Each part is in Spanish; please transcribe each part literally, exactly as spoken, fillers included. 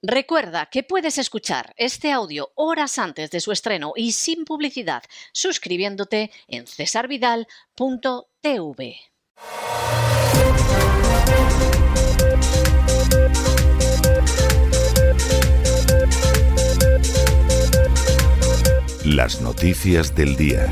Recuerda que puedes escuchar este audio horas antes de su estreno y sin publicidad suscribiéndote en cesar vidal punto t v. Las noticias del día.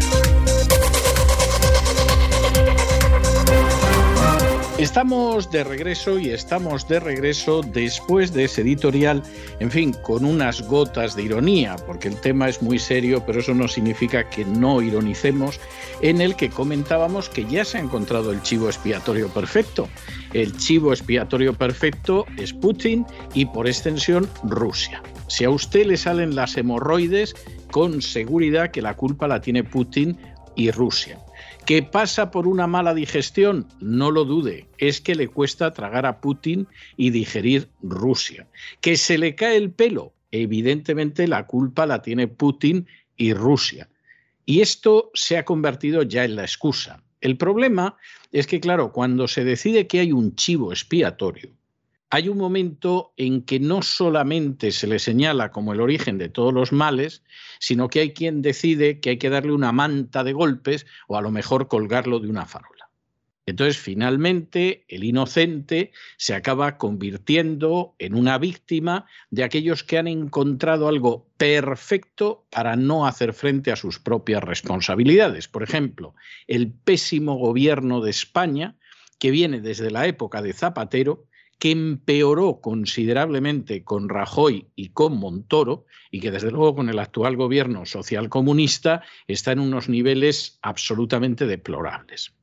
Estamos de regreso y estamos de regreso después de ese editorial, en fin, con unas gotas de ironía, porque el tema es muy serio, pero eso no significa que no ironicemos, en el que comentábamos que ya se ha encontrado el chivo expiatorio perfecto. El chivo expiatorio perfecto es Putin y, por extensión, Rusia. Si a usted le salen las hemorroides, con seguridad que la culpa la tiene Putin y Rusia. ¿Que pasa por una mala digestión? No lo dude, es que le cuesta tragar a Putin y digerir Rusia. ¿Que se le cae el pelo? Evidentemente la culpa la tiene Putin y Rusia. Y esto se ha convertido ya en la excusa. El problema es que, claro, cuando se decide que hay un chivo expiatorio, hay un momento en que no solamente se le señala como el origen de todos los males, sino que hay quien decide que hay que darle una manta de golpes o a lo mejor colgarlo de una farola. Entonces, finalmente, el inocente se acaba convirtiendo en una víctima de aquellos que han encontrado algo perfecto para no hacer frente a sus propias responsabilidades. Por ejemplo, el pésimo gobierno de España, que viene desde la época de Zapatero, que empeoró considerablemente con Rajoy y con Montoro, y que desde luego con el actual gobierno socialcomunista está en unos niveles absolutamente deplorables.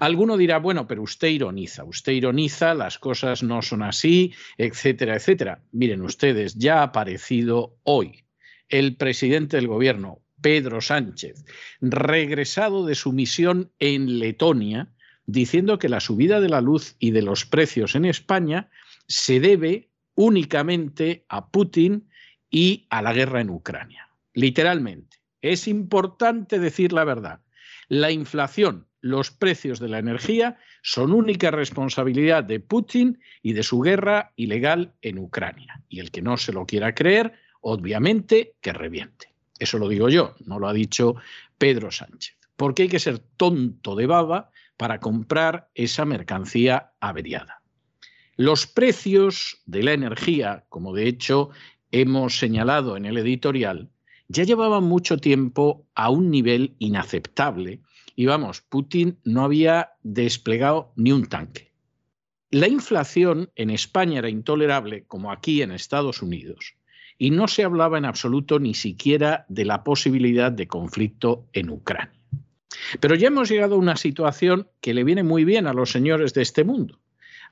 Alguno dirá, bueno, pero usted ironiza, usted ironiza, las cosas no son así, etcétera, etcétera. Miren ustedes, ya ha aparecido hoy el presidente del gobierno, Pedro Sánchez, regresado de su misión en Letonia, diciendo que la subida de la luz y de los precios en España se debe únicamente a Putin y a la guerra en Ucrania. Literalmente. Es importante decir la verdad. La inflación, los precios de la energía son única responsabilidad de Putin y de su guerra ilegal en Ucrania. Y el que no se lo quiera creer, obviamente que reviente. Eso lo digo yo, no lo ha dicho Pedro Sánchez. Porque hay que ser tonto de baba para comprar esa mercancía averiada. Los precios de la energía, como de hecho hemos señalado en el editorial, ya llevaban mucho tiempo a un nivel inaceptable y, vamos, Putin no había desplegado ni un tanque. La inflación en España era intolerable, como aquí en Estados Unidos, y no se hablaba en absoluto ni siquiera de la posibilidad de conflicto en Ucrania. Pero ya hemos llegado a una situación que le viene muy bien a los señores de este mundo.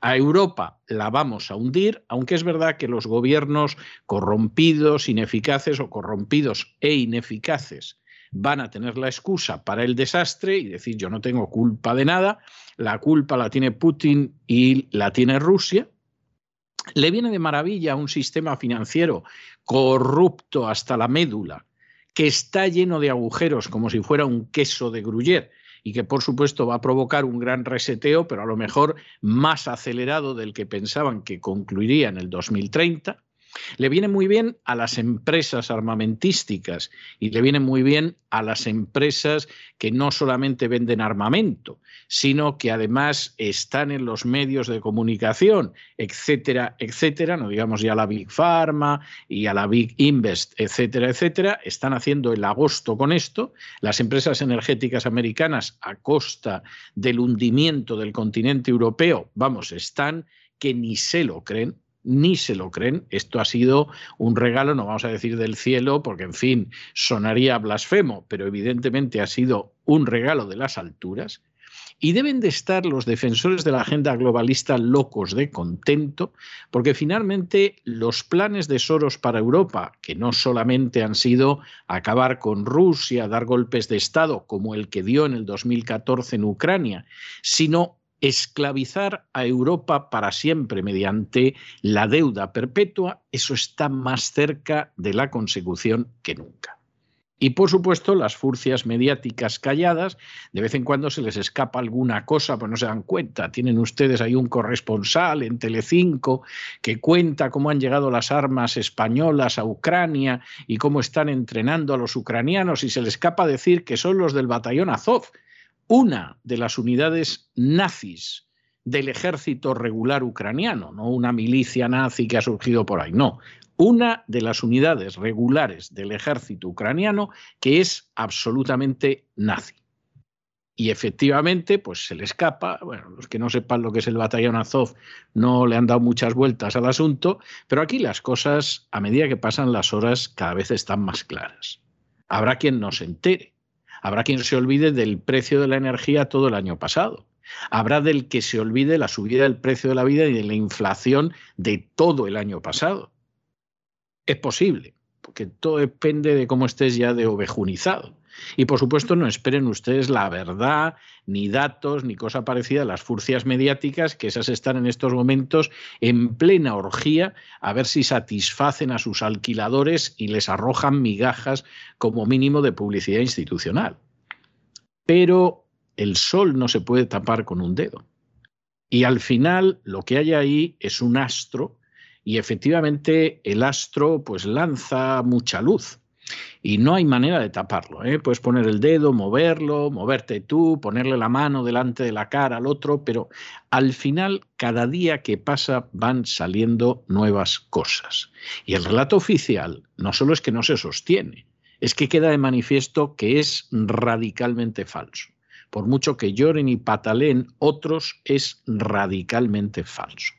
A Europa la vamos a hundir, aunque es verdad que los gobiernos corrompidos, ineficaces o corrompidos e ineficaces van a tener la excusa para el desastre y decir yo no tengo culpa de nada, la culpa la tiene Putin y la tiene Rusia. Le viene de maravilla un sistema financiero corrupto hasta la médula, que está lleno de agujeros como si fuera un queso de Gruyère y que por supuesto va a provocar un gran reseteo, pero a lo mejor más acelerado del que pensaban que concluiría en el dos mil treinta. Le viene muy bien a las empresas armamentísticas y le viene muy bien a las empresas que no solamente venden armamento, sino que además están en los medios de comunicación, etcétera, etcétera. No digamos ya a la Big Pharma y a la Big Invest, etcétera, etcétera. Están haciendo el agosto con esto. Las empresas energéticas americanas, a costa del hundimiento del continente europeo, vamos, están que ni se lo creen. Ni se lo creen. Esto ha sido un regalo, no vamos a decir del cielo, porque en fin, sonaría blasfemo, pero evidentemente ha sido un regalo de las alturas. Y deben de estar los defensores de la agenda globalista locos de contento, porque finalmente los planes de Soros para Europa, que no solamente han sido acabar con Rusia, dar golpes de Estado, como el que dio en el dos mil catorce en Ucrania, sino esclavizar a Europa para siempre mediante la deuda perpetua, eso está más cerca de la consecución que nunca. Y, por supuesto, las furcias mediáticas calladas, de vez en cuando se les escapa alguna cosa, pues no se dan cuenta. Tienen ustedes ahí un corresponsal en Telecinco que cuenta cómo han llegado las armas españolas a Ucrania y cómo están entrenando a los ucranianos, y se les escapa decir que son los del batallón Azov, una de las unidades nazis del ejército regular ucraniano, no una milicia nazi que ha surgido por ahí, no. Una de las unidades regulares del ejército ucraniano que es absolutamente nazi. Y efectivamente, pues se le escapa, bueno, los que no sepan lo que es el batallón Azov no le han dado muchas vueltas al asunto, pero aquí las cosas, a medida que pasan las horas, cada vez están más claras. Habrá quien no se entere, habrá quien se olvide del precio de la energía todo el año pasado. Habrá del que se olvide la subida del precio de la vida y de la inflación de todo el año pasado. Es posible, porque todo depende de cómo estés ya de ovejunizado. Y por supuesto no esperen ustedes la verdad, ni datos, ni cosa parecida a las furcias mediáticas, que esas están en estos momentos en plena orgía a ver si satisfacen a sus alquiladores y les arrojan migajas como mínimo de publicidad institucional. Pero el sol no se puede tapar con un dedo. Y al final lo que hay ahí es un astro, y efectivamente el astro pues lanza mucha luz. Y no hay manera de taparlo, ¿eh? Puedes poner el dedo, moverlo, moverte tú, ponerle la mano delante de la cara al otro, pero al final cada día que pasa van saliendo nuevas cosas. Y el relato oficial no solo es que no se sostiene, es que queda de manifiesto que es radicalmente falso. Por mucho que lloren y pataleen otros, es radicalmente falso.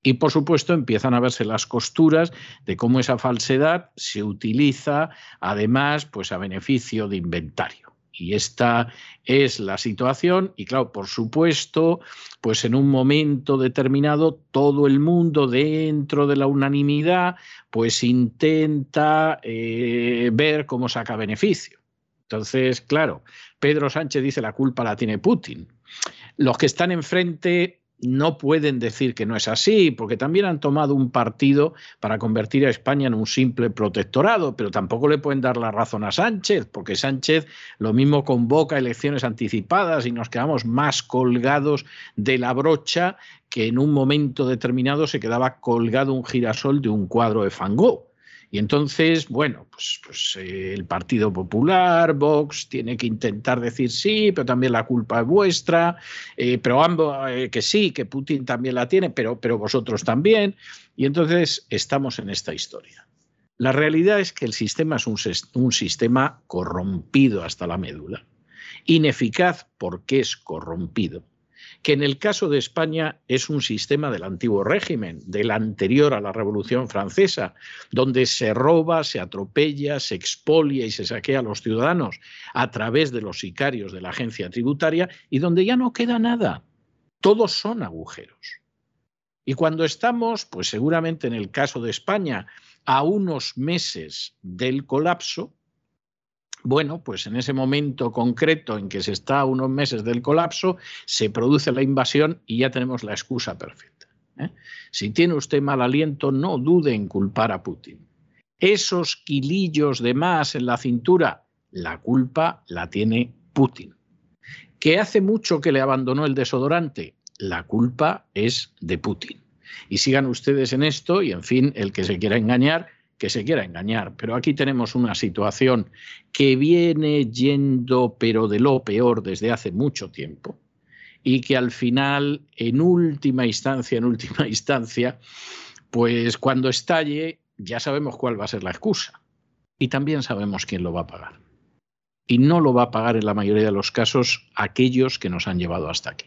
Y, por supuesto, empiezan a verse las costuras de cómo esa falsedad se utiliza, además, pues a beneficio de inventario. Y esta es la situación. Y, claro, por supuesto, pues en un momento determinado todo el mundo, dentro de la unanimidad, pues intenta eh, ver cómo saca beneficio. Entonces, claro, Pedro Sánchez dice la culpa la tiene Putin. Los que están enfrente no pueden decir que no es así, porque también han tomado un partido para convertir a España en un simple protectorado, pero tampoco le pueden dar la razón a Sánchez, porque Sánchez lo mismo convoca elecciones anticipadas y nos quedamos más colgados de la brocha que en un momento determinado se quedaba colgado un girasol de un cuadro de Van Gogh. Y entonces, bueno, pues, pues eh, el Partido Popular, Vox, tiene que intentar decir sí, pero también la culpa es vuestra, eh, pero ambos eh, que sí, que Putin también la tiene, pero, pero vosotros también. Y entonces estamos en esta historia. La realidad es que el sistema es un, un sistema corrompido hasta la médula, ineficaz porque es corrompido, que en el caso de España es un sistema del antiguo régimen, del anterior a la Revolución Francesa, donde se roba, se atropella, se expolia y se saquea a los ciudadanos a través de los sicarios de la agencia tributaria y donde ya no queda nada. Todos son agujeros. Y cuando estamos, pues seguramente en el caso de España, a unos meses del colapso, bueno, pues en ese momento concreto en que se está a unos meses del colapso, se produce la invasión y ya tenemos la excusa perfecta, ¿eh? Si tiene usted mal aliento, no dude en culpar a Putin. Esos kilillos de más en la cintura, la culpa la tiene Putin. Que hace mucho que le abandonó el desodorante, la culpa es de Putin. Y sigan ustedes en esto y, en fin, el que se quiera engañar, que se quiera engañar, pero aquí tenemos una situación que viene yendo pero de lo peor desde hace mucho tiempo y que al final, en última instancia, en última instancia, pues cuando estalle ya sabemos cuál va a ser la excusa y también sabemos quién lo va a pagar. Y no lo va a pagar en la mayoría de los casos aquellos que nos han llevado hasta aquí.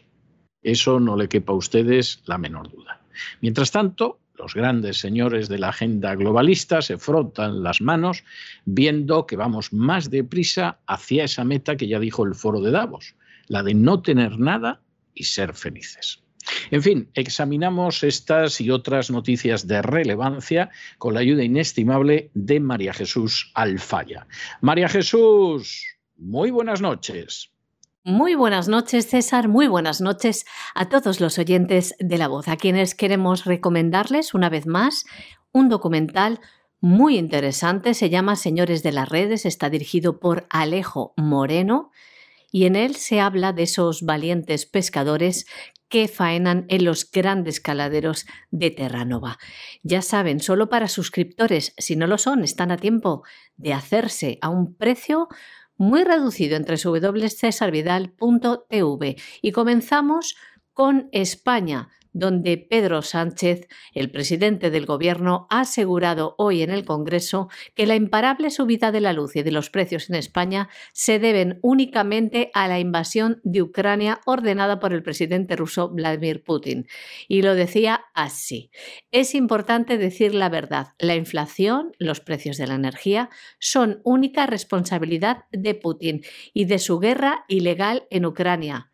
Eso no le quepa a ustedes la menor duda. Mientras tanto, los grandes señores de la agenda globalista se frotan las manos viendo que vamos más deprisa hacia esa meta que ya dijo el foro de Davos, la de no tener nada y ser felices. En fin, examinamos estas y otras noticias de relevancia con la ayuda inestimable de María Jesús Alfaya. María Jesús, muy buenas noches. Muy buenas noches, César, muy buenas noches a todos los oyentes de La Voz, a quienes queremos recomendarles una vez más un documental muy interesante, se llama Señores de las Redes, está dirigido por Alejo Moreno y en él se habla de esos valientes pescadores que faenan en los grandes caladeros de Terranova. Ya saben, solo para suscriptores, si no lo son, están a tiempo de hacerse a un precio muy reducido en doble u doble u doble u punto cesarvidal punto t v. Y comenzamos con España, donde Pedro Sánchez, el presidente del Gobierno, ha asegurado hoy en el Congreso que la imparable subida de la luz y de los precios en España se deben únicamente a la invasión de Ucrania ordenada por el presidente ruso Vladimir Putin. Y lo decía así: es importante decir la verdad, la inflación, los precios de la energía, son única responsabilidad de Putin y de su guerra ilegal en Ucrania.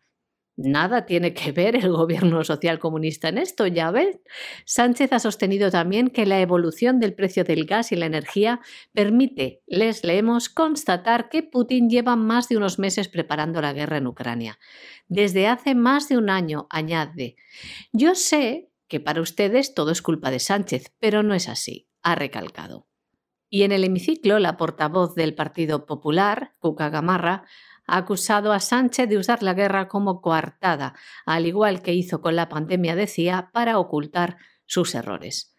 Nada tiene que ver el gobierno socialcomunista en esto, ya ven. Sánchez ha sostenido también que la evolución del precio del gas y la energía permite, les leemos, constatar que Putin lleva más de unos meses preparando la guerra en Ucrania. Desde hace más de un año, añade. Yo sé que para ustedes todo es culpa de Sánchez, pero no es así, ha recalcado. Y en el hemiciclo, la portavoz del Partido Popular, Cuca Gamarra, ha acusado a Sánchez de usar la guerra como coartada, al igual que hizo con la pandemia, decía, para ocultar sus errores.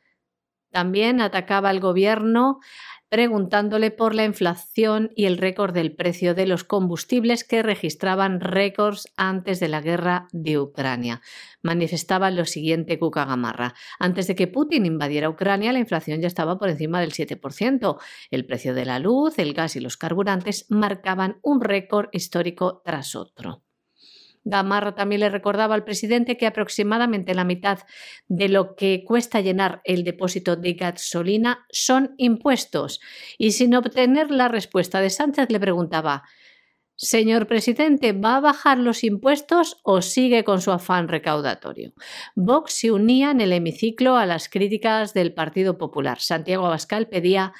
También atacaba al gobierno preguntándole por la inflación y el récord del precio de los combustibles que registraban récords antes de la guerra de Ucrania. Manifestaba lo siguiente Cuca Gamarra. Antes de que Putin invadiera Ucrania, la inflación ya estaba por encima del siete por ciento. El precio de la luz, el gas y los carburantes marcaban un récord histórico tras otro. Gamarra también le recordaba al presidente que aproximadamente la mitad de lo que cuesta llenar el depósito de gasolina son impuestos. Y sin obtener la respuesta de Sánchez le preguntaba: «Señor presidente, ¿va a bajar los impuestos o sigue con su afán recaudatorio?». Vox se unía en el hemiciclo a las críticas del Partido Popular. Santiago Abascal pedía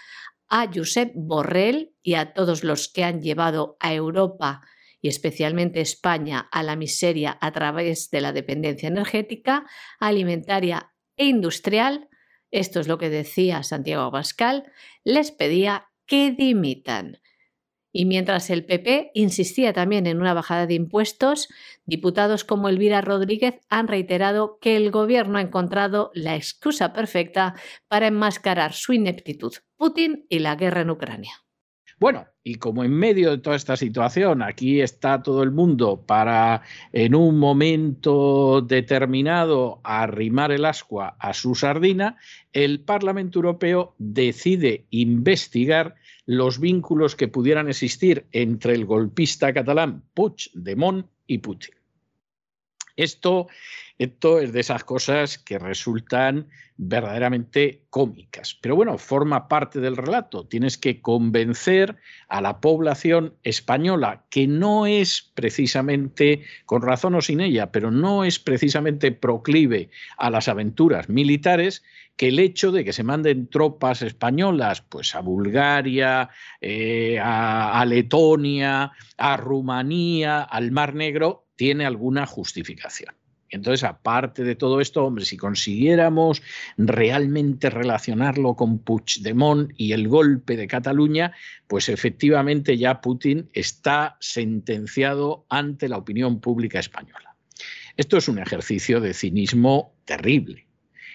a Josep Borrell y a todos los que han llevado a Europa y especialmente España a la miseria a través de la dependencia energética, alimentaria e industrial, esto es lo que decía Santiago Abascal, les pedía que dimitan. Y mientras el P P insistía también en una bajada de impuestos, diputados como Elvira Rodríguez han reiterado que el gobierno ha encontrado la excusa perfecta para enmascarar su ineptitud, Putin y la guerra en Ucrania. Bueno, y como en medio de toda esta situación aquí está todo el mundo para en un momento determinado arrimar el ascua a su sardina, el Parlamento Europeo decide investigar los vínculos que pudieran existir entre el golpista catalán Puigdemont y Putin. Esto, esto es de esas cosas que resultan verdaderamente cómicas. Pero bueno, forma parte del relato. Tienes que convencer a la población española, que no es precisamente, con razón o sin ella, pero no es precisamente proclive a las aventuras militares, que el hecho de que se manden tropas españolas pues, a Bulgaria, eh, a, a Letonia, a Rumanía, al Mar Negro, tiene alguna justificación. Entonces, aparte de todo esto, hombre, si consiguiéramos realmente relacionarlo con Puigdemont y el golpe de Cataluña, pues efectivamente ya Putin está sentenciado ante la opinión pública española. Esto es un ejercicio de cinismo terrible.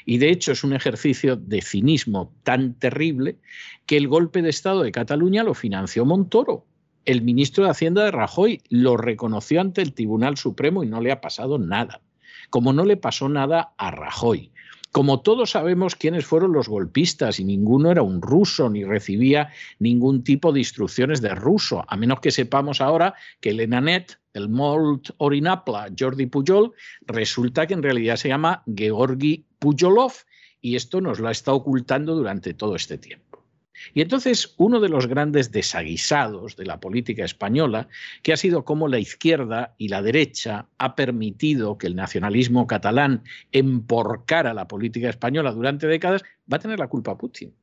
Y de hecho es un ejercicio de cinismo tan terrible que el golpe de Estado de Cataluña lo financió Montoro. El ministro de Hacienda de Rajoy lo reconoció ante el Tribunal Supremo y no le ha pasado nada. Como no le pasó nada a Rajoy. Como todos sabemos quiénes fueron los golpistas y ninguno era un ruso ni recibía ningún tipo de instrucciones de ruso, a menos que sepamos ahora que el enanet, el molt orinapla, Jordi Pujol, resulta que en realidad se llama Georgi Pujolov y esto nos lo ha estado ocultando durante todo este tiempo. Y entonces uno de los grandes desaguisados de la política española, que ha sido cómo la izquierda y la derecha ha permitido que el nacionalismo catalán emporcara la política española durante décadas, va a tener la culpa Putin.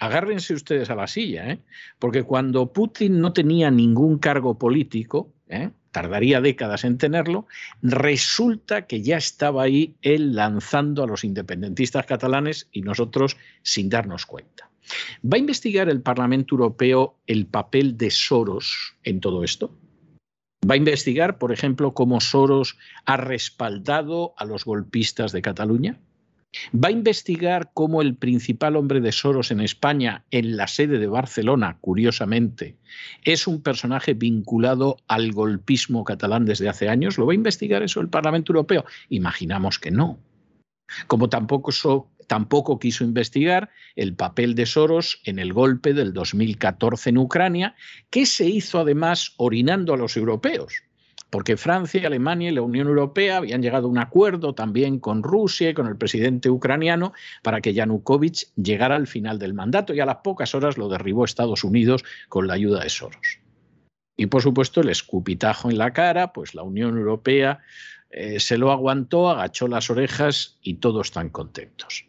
Agárrense ustedes a la silla, ¿eh? Porque cuando Putin no tenía ningún cargo político, ¿eh? Tardaría décadas en tenerlo, resulta que ya estaba ahí él lanzando a los independentistas catalanes y nosotros sin darnos cuenta. ¿Va a investigar el Parlamento Europeo el papel de Soros en todo esto? ¿Va a investigar, por ejemplo, cómo Soros ha respaldado a los golpistas de Cataluña? ¿Va a investigar cómo el principal hombre de Soros en España, en la sede de Barcelona, curiosamente, es un personaje vinculado al golpismo catalán desde hace años? ¿Lo va a investigar eso el Parlamento Europeo? Imaginamos que no. Como tampoco, so, tampoco quiso investigar el papel de Soros en el golpe del dos mil catorce en Ucrania, que se hizo además orinando a los europeos. Porque Francia, Alemania y la Unión Europea habían llegado a un acuerdo también con Rusia y con el presidente ucraniano para que Yanukovych llegara al final del mandato, y a las pocas horas lo derribó Estados Unidos con la ayuda de Soros. Y por supuesto el escupitajo en la cara, pues la Unión Europea eh, se lo aguantó, agachó las orejas y todos están contentos.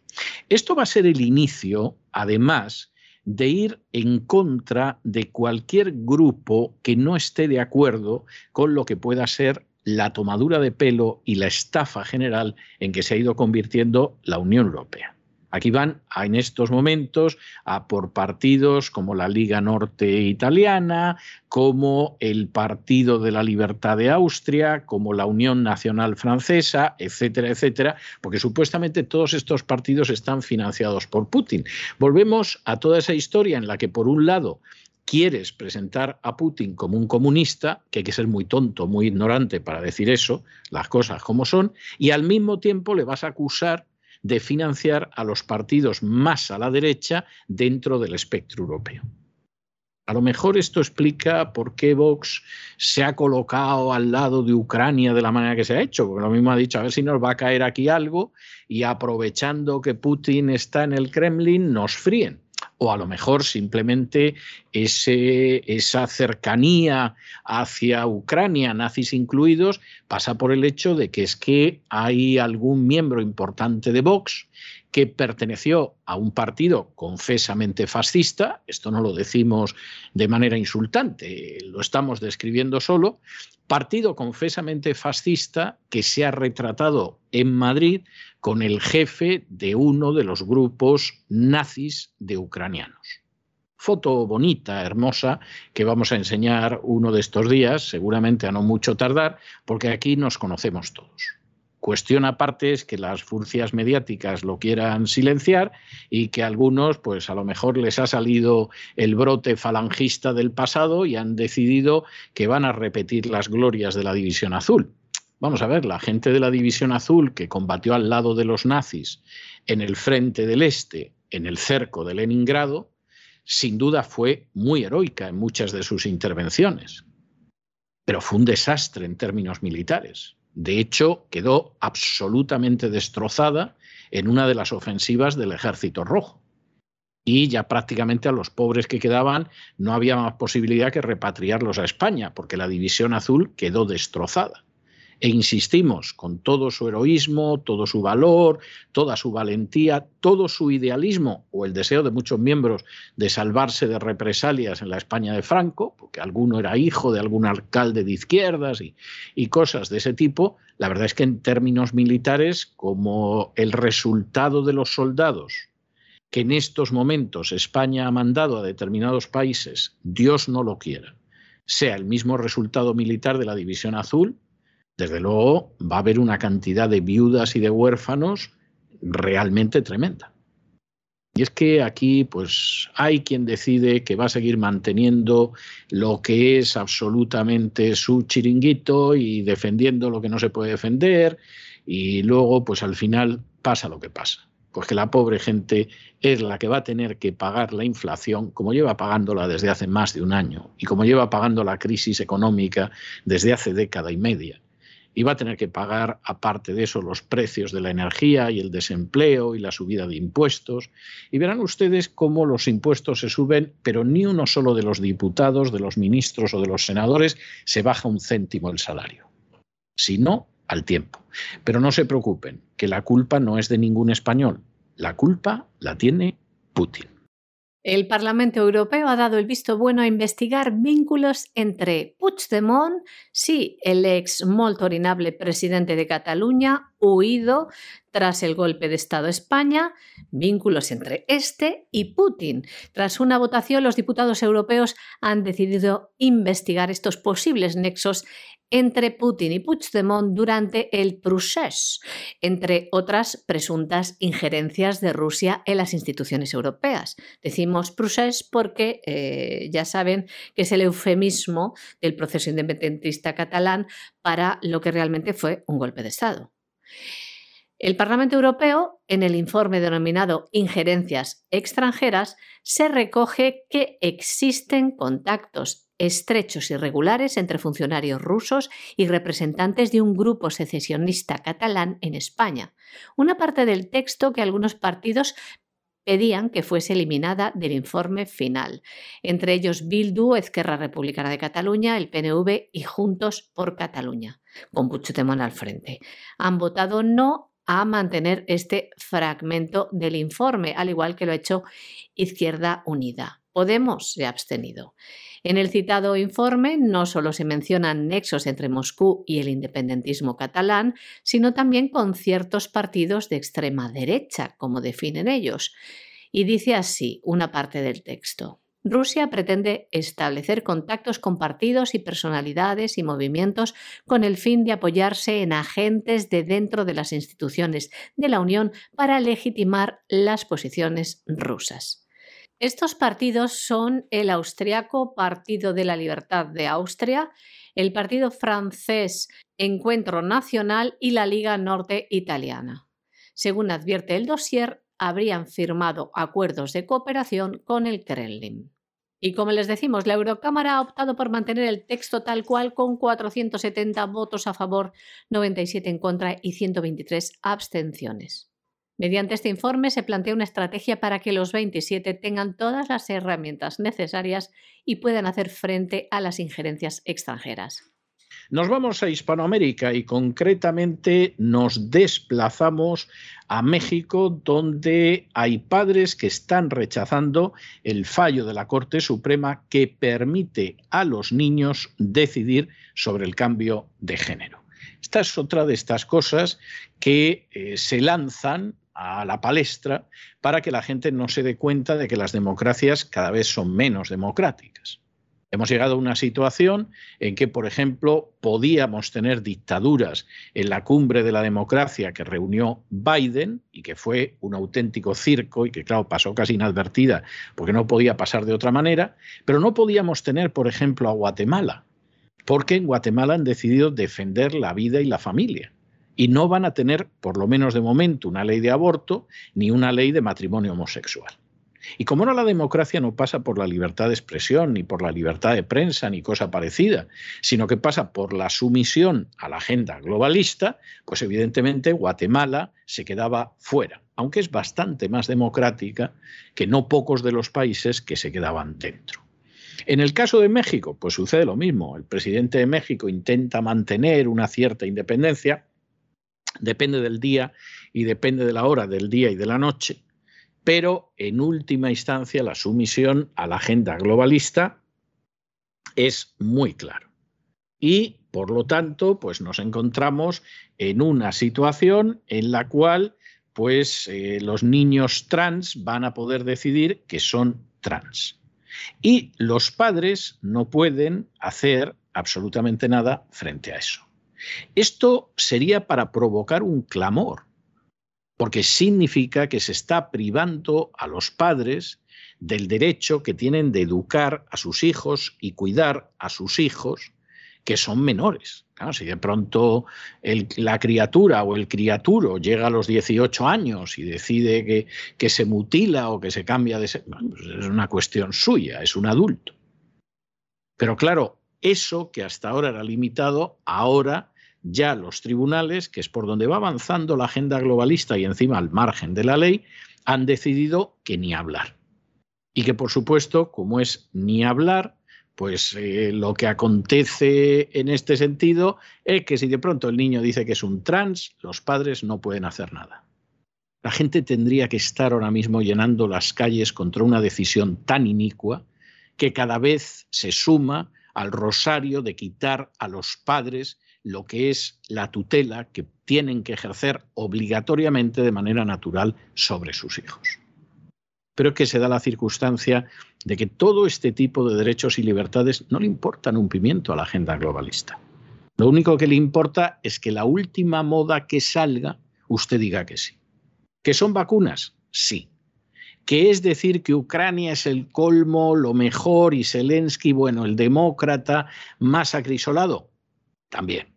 Esto va a ser el inicio, además, de ir en contra de cualquier grupo que no esté de acuerdo con lo que pueda ser la tomadura de pelo y la estafa general en que se ha ido convirtiendo la Unión Europea. Aquí van a, en estos momentos a por partidos como la Liga Norte Italiana, como el Partido de la Libertad de Austria, como la Unión Nacional Francesa, etcétera, etcétera, porque supuestamente todos estos partidos están financiados por Putin. Volvemos a toda esa historia en la que, por un lado, quieres presentar a Putin como un comunista, que hay que ser muy tonto, muy ignorante para decir eso, las cosas como son, y al mismo tiempo le vas a acusar de financiar a los partidos más a la derecha dentro del espectro europeo. A lo mejor esto explica por qué Vox se ha colocado al lado de Ucrania de la manera que se ha hecho, porque lo mismo ha dicho, a ver si nos va a caer aquí algo y aprovechando que Putin está en el Kremlin nos fríen. O a lo mejor simplemente ese, esa cercanía hacia Ucrania, nazis incluidos, pasa por el hecho de que es que hay algún miembro importante de Vox que perteneció a un partido confesamente fascista, esto no lo decimos de manera insultante, lo estamos describiendo solo, partido confesamente fascista que se ha retratado en Madrid con el jefe de uno de los grupos nazis de ucranianos. Foto bonita, hermosa, que vamos a enseñar uno de estos días, seguramente a no mucho tardar, porque aquí nos conocemos todos. Cuestión aparte es que las furcias mediáticas lo quieran silenciar y que a algunos, pues a lo mejor les ha salido el brote falangista del pasado y han decidido que van a repetir las glorias de la División Azul. Vamos a ver, la gente de la División Azul que combatió al lado de los nazis en el frente del Este, en el cerco de Leningrado, sin duda fue muy heroica en muchas de sus intervenciones, pero fue un desastre en términos militares. De hecho, quedó absolutamente destrozada en una de las ofensivas del Ejército Rojo. Y ya prácticamente a los pobres que quedaban no había más posibilidad que repatriarlos a España, porque la División Azul quedó destrozada. E insistimos, con todo su heroísmo, todo su valor, toda su valentía, todo su idealismo o el deseo de muchos miembros de salvarse de represalias en la España de Franco, porque alguno era hijo de algún alcalde de izquierdas y, y cosas de ese tipo, la verdad es que en términos militares, como el resultado de los soldados que en estos momentos España ha mandado a determinados países, Dios no lo quiera, sea el mismo resultado militar de la División Azul, desde luego va a haber una cantidad de viudas y de huérfanos realmente tremenda. Y es que aquí pues, hay quien decide que va a seguir manteniendo lo que es absolutamente su chiringuito y defendiendo lo que no se puede defender y luego pues, al final pasa lo que pasa. Pues que la pobre gente es la que va a tener que pagar la inflación como lleva pagándola desde hace más de un año y como lleva pagando la crisis económica desde hace década y media. Y va a tener que pagar, aparte de eso, los precios de la energía y el desempleo y la subida de impuestos. Y verán ustedes cómo los impuestos se suben, pero ni uno solo de los diputados, de los ministros o de los senadores se baja un céntimo el salario. Si no, al tiempo. Pero no se preocupen, que la culpa no es de ningún español. La culpa la tiene Putin. El Parlamento Europeo ha dado el visto bueno a investigar vínculos entre Puigdemont, sí, el ex molt orinable presidente de Cataluña, huido tras el golpe de Estado a España, vínculos entre este y Putin. Tras una votación, los diputados europeos han decidido investigar estos posibles nexos entre Putin y Puigdemont durante el proceso, entre otras presuntas injerencias de Rusia en las instituciones europeas. Decimos proceso porque eh, ya saben que es el eufemismo del proceso independentista catalán para lo que realmente fue un golpe de Estado. El Parlamento Europeo, en el informe denominado Injerencias extranjeras, se recoge que existen contactos estrechos y regulares entre funcionarios rusos y representantes de un grupo secesionista catalán en España. Una parte del texto que algunos partidos pedían que fuese eliminada del informe final, entre ellos Bildu, Esquerra Republicana de Cataluña, el P N V y Juntos por Cataluña, con Puigdemont al frente. Han votado no a mantener este fragmento del informe, al igual que lo ha hecho Izquierda Unida. Podemos se ha abstenido. En el citado informe no solo se mencionan nexos entre Moscú y el independentismo catalán, sino también con ciertos partidos de extrema derecha, como definen ellos. Y dice así una parte del texto. Rusia pretende establecer contactos con partidos y personalidades y movimientos con el fin de apoyarse en agentes de dentro de las instituciones de la Unión para legitimar las posiciones rusas. Estos partidos son el austriaco Partido de la Libertad de Austria, el partido francés Encuentro Nacional y la Liga Norte Italiana. Según advierte el dossier, habrían firmado acuerdos de cooperación con el Kremlin. Y como les decimos, la Eurocámara ha optado por mantener el texto tal cual con cuatrocientos setenta votos a favor, noventa y siete en contra y ciento veintitrés abstenciones. Mediante este informe se plantea una estrategia para que los veintisiete tengan todas las herramientas necesarias y puedan hacer frente a las injerencias extranjeras. Nos vamos a Hispanoamérica y concretamente nos desplazamos a México, donde hay padres que están rechazando el fallo de la Corte Suprema que permite a los niños decidir sobre el cambio de género. Esta es otra de estas cosas que eh, se lanzan a la palestra para que la gente no se dé cuenta de que las democracias cada vez son menos democráticas. Hemos llegado a una situación en que, por ejemplo, podíamos tener dictaduras en la cumbre de la democracia que reunió Biden y que fue un auténtico circo y que, claro, pasó casi inadvertida porque no podía pasar de otra manera, pero no podíamos tener, por ejemplo, a Guatemala, porque en Guatemala han decidido defender la vida y la familia. Y no van a tener, por lo menos de momento, una ley de aborto ni una ley de matrimonio homosexual. Y como no, la democracia no pasa por la libertad de expresión, ni por la libertad de prensa, ni cosa parecida, sino que pasa por la sumisión a la agenda globalista, pues evidentemente Guatemala se quedaba fuera, aunque es bastante más democrática que no pocos de los países que se quedaban dentro. En el caso de México, pues sucede lo mismo. El presidente de México intenta mantener una cierta independencia. Depende del día y depende de la hora del día y de la noche, pero en última instancia la sumisión a la agenda globalista es muy clara. Y, por lo tanto, pues nos encontramos en una situación en la cual pues, eh, los niños trans van a poder decidir que son trans. Y los padres no pueden hacer absolutamente nada frente a eso. Esto sería para provocar un clamor, porque significa que se está privando a los padres del derecho que tienen de educar a sus hijos y cuidar a sus hijos, que son menores. Claro, si de pronto el, la criatura o el criaturo llega a los dieciocho años y decide que, que se mutila o que se cambia de sexo, pues es una cuestión suya, es un adulto. Pero claro, eso que hasta ahora era limitado, ahora ya los tribunales, que es por donde va avanzando la agenda globalista y encima al margen de la ley, han decidido que ni hablar. Y que, por supuesto, como es ni hablar, pues eh, lo que acontece en este sentido es que si de pronto el niño dice que es un trans, los padres no pueden hacer nada. La gente tendría que estar ahora mismo llenando las calles contra una decisión tan inicua que cada vez se suma al rosario de quitar a los padres lo que es la tutela que tienen que ejercer obligatoriamente de manera natural sobre sus hijos. Pero es que se da la circunstancia de que todo este tipo de derechos y libertades no le importan un pimiento a la agenda globalista. Lo único que le importa es que la última moda que salga, usted diga que sí. ¿Que son vacunas? Sí. ¿Que es decir que Ucrania es el colmo, lo mejor, y Zelensky, bueno, el demócrata más acrisolado? También.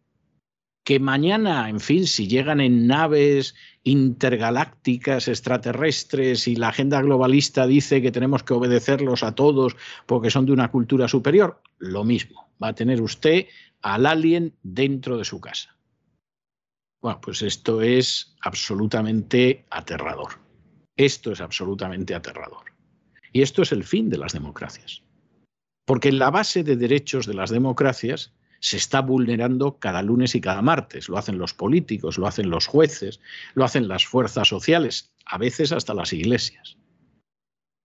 Que mañana, en fin, si llegan en naves intergalácticas extraterrestres y la agenda globalista dice que tenemos que obedecerlos a todos porque son de una cultura superior, lo mismo. Va a tener usted al alien dentro de su casa. Bueno, pues esto es absolutamente aterrador. Esto es absolutamente aterrador. Y esto es el fin de las democracias. Porque la base de derechos de las democracias se está vulnerando cada lunes y cada martes. Lo hacen los políticos, lo hacen los jueces, lo hacen las fuerzas sociales, a veces hasta las iglesias.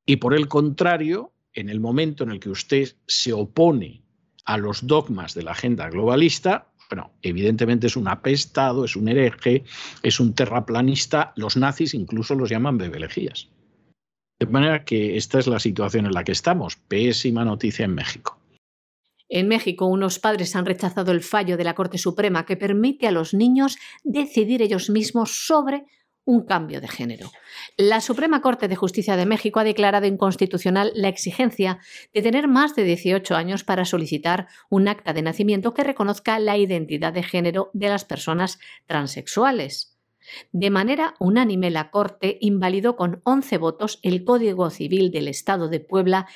Y por el contrario, en el momento en el que usted se opone a los dogmas de la agenda globalista, bueno, evidentemente es un apestado, es un hereje, es un terraplanista. Los nazis incluso los llaman bebelejías. De manera que esta es la situación en la que estamos. Pésima noticia en México. En México, unos padres han rechazado el fallo de la Corte Suprema que permite a los niños decidir ellos mismos sobre un cambio de género. La Suprema Corte de Justicia de México ha declarado inconstitucional la exigencia de tener más de dieciocho años para solicitar un acta de nacimiento que reconozca la identidad de género de las personas transexuales. De manera unánime, la Corte invalidó con once votos el Código Civil del Estado de Puebla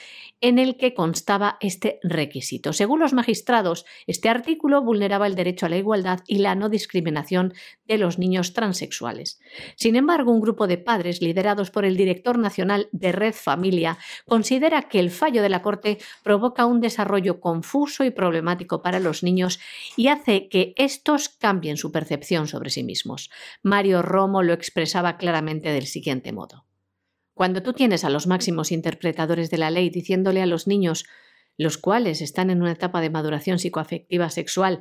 en el que constaba este requisito. Según los magistrados, este artículo vulneraba el derecho a la igualdad y la no discriminación de los niños transexuales. Sin embargo, un grupo de padres, liderados por el director nacional de Red Familia, considera que el fallo de la Corte provoca un desarrollo confuso y problemático para los niños y hace que estos cambien su percepción sobre sí mismos. Mario Romo lo expresaba claramente del siguiente modo. Cuando tú tienes a los máximos interpretadores de la ley diciéndole a los niños, los cuales están en una etapa de maduración psicoafectiva sexual,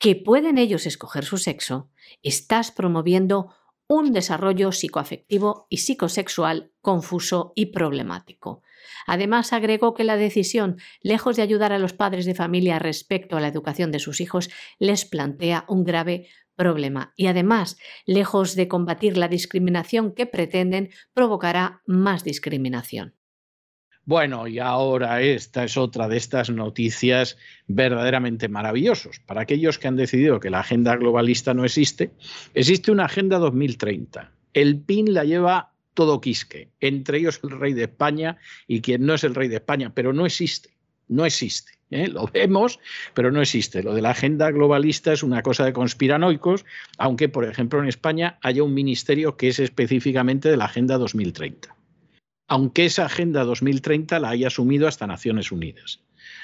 que pueden ellos escoger su sexo, estás promoviendo un desarrollo psicoafectivo y psicosexual confuso y problemático. Además, agregó que la decisión, lejos de ayudar a los padres de familia respecto a la educación de sus hijos, les plantea un grave problema y, además, lejos de combatir la discriminación que pretenden, provocará más discriminación. Bueno, y ahora esta es otra de estas noticias verdaderamente maravillosas. Para aquellos que han decidido que la agenda globalista no existe, existe una agenda dos mil treinta. El P I N la lleva todo quisque, entre ellos el rey de España y quien no es el rey de España, pero no existe. No existe, ¿eh? Lo vemos, pero no existe. Lo de la agenda globalista es una cosa de conspiranoicos, aunque, por ejemplo, en España haya un ministerio que es específicamente de la Agenda dos mil treinta. Aunque esa Agenda dos mil treinta la haya asumido hasta Naciones Unidas.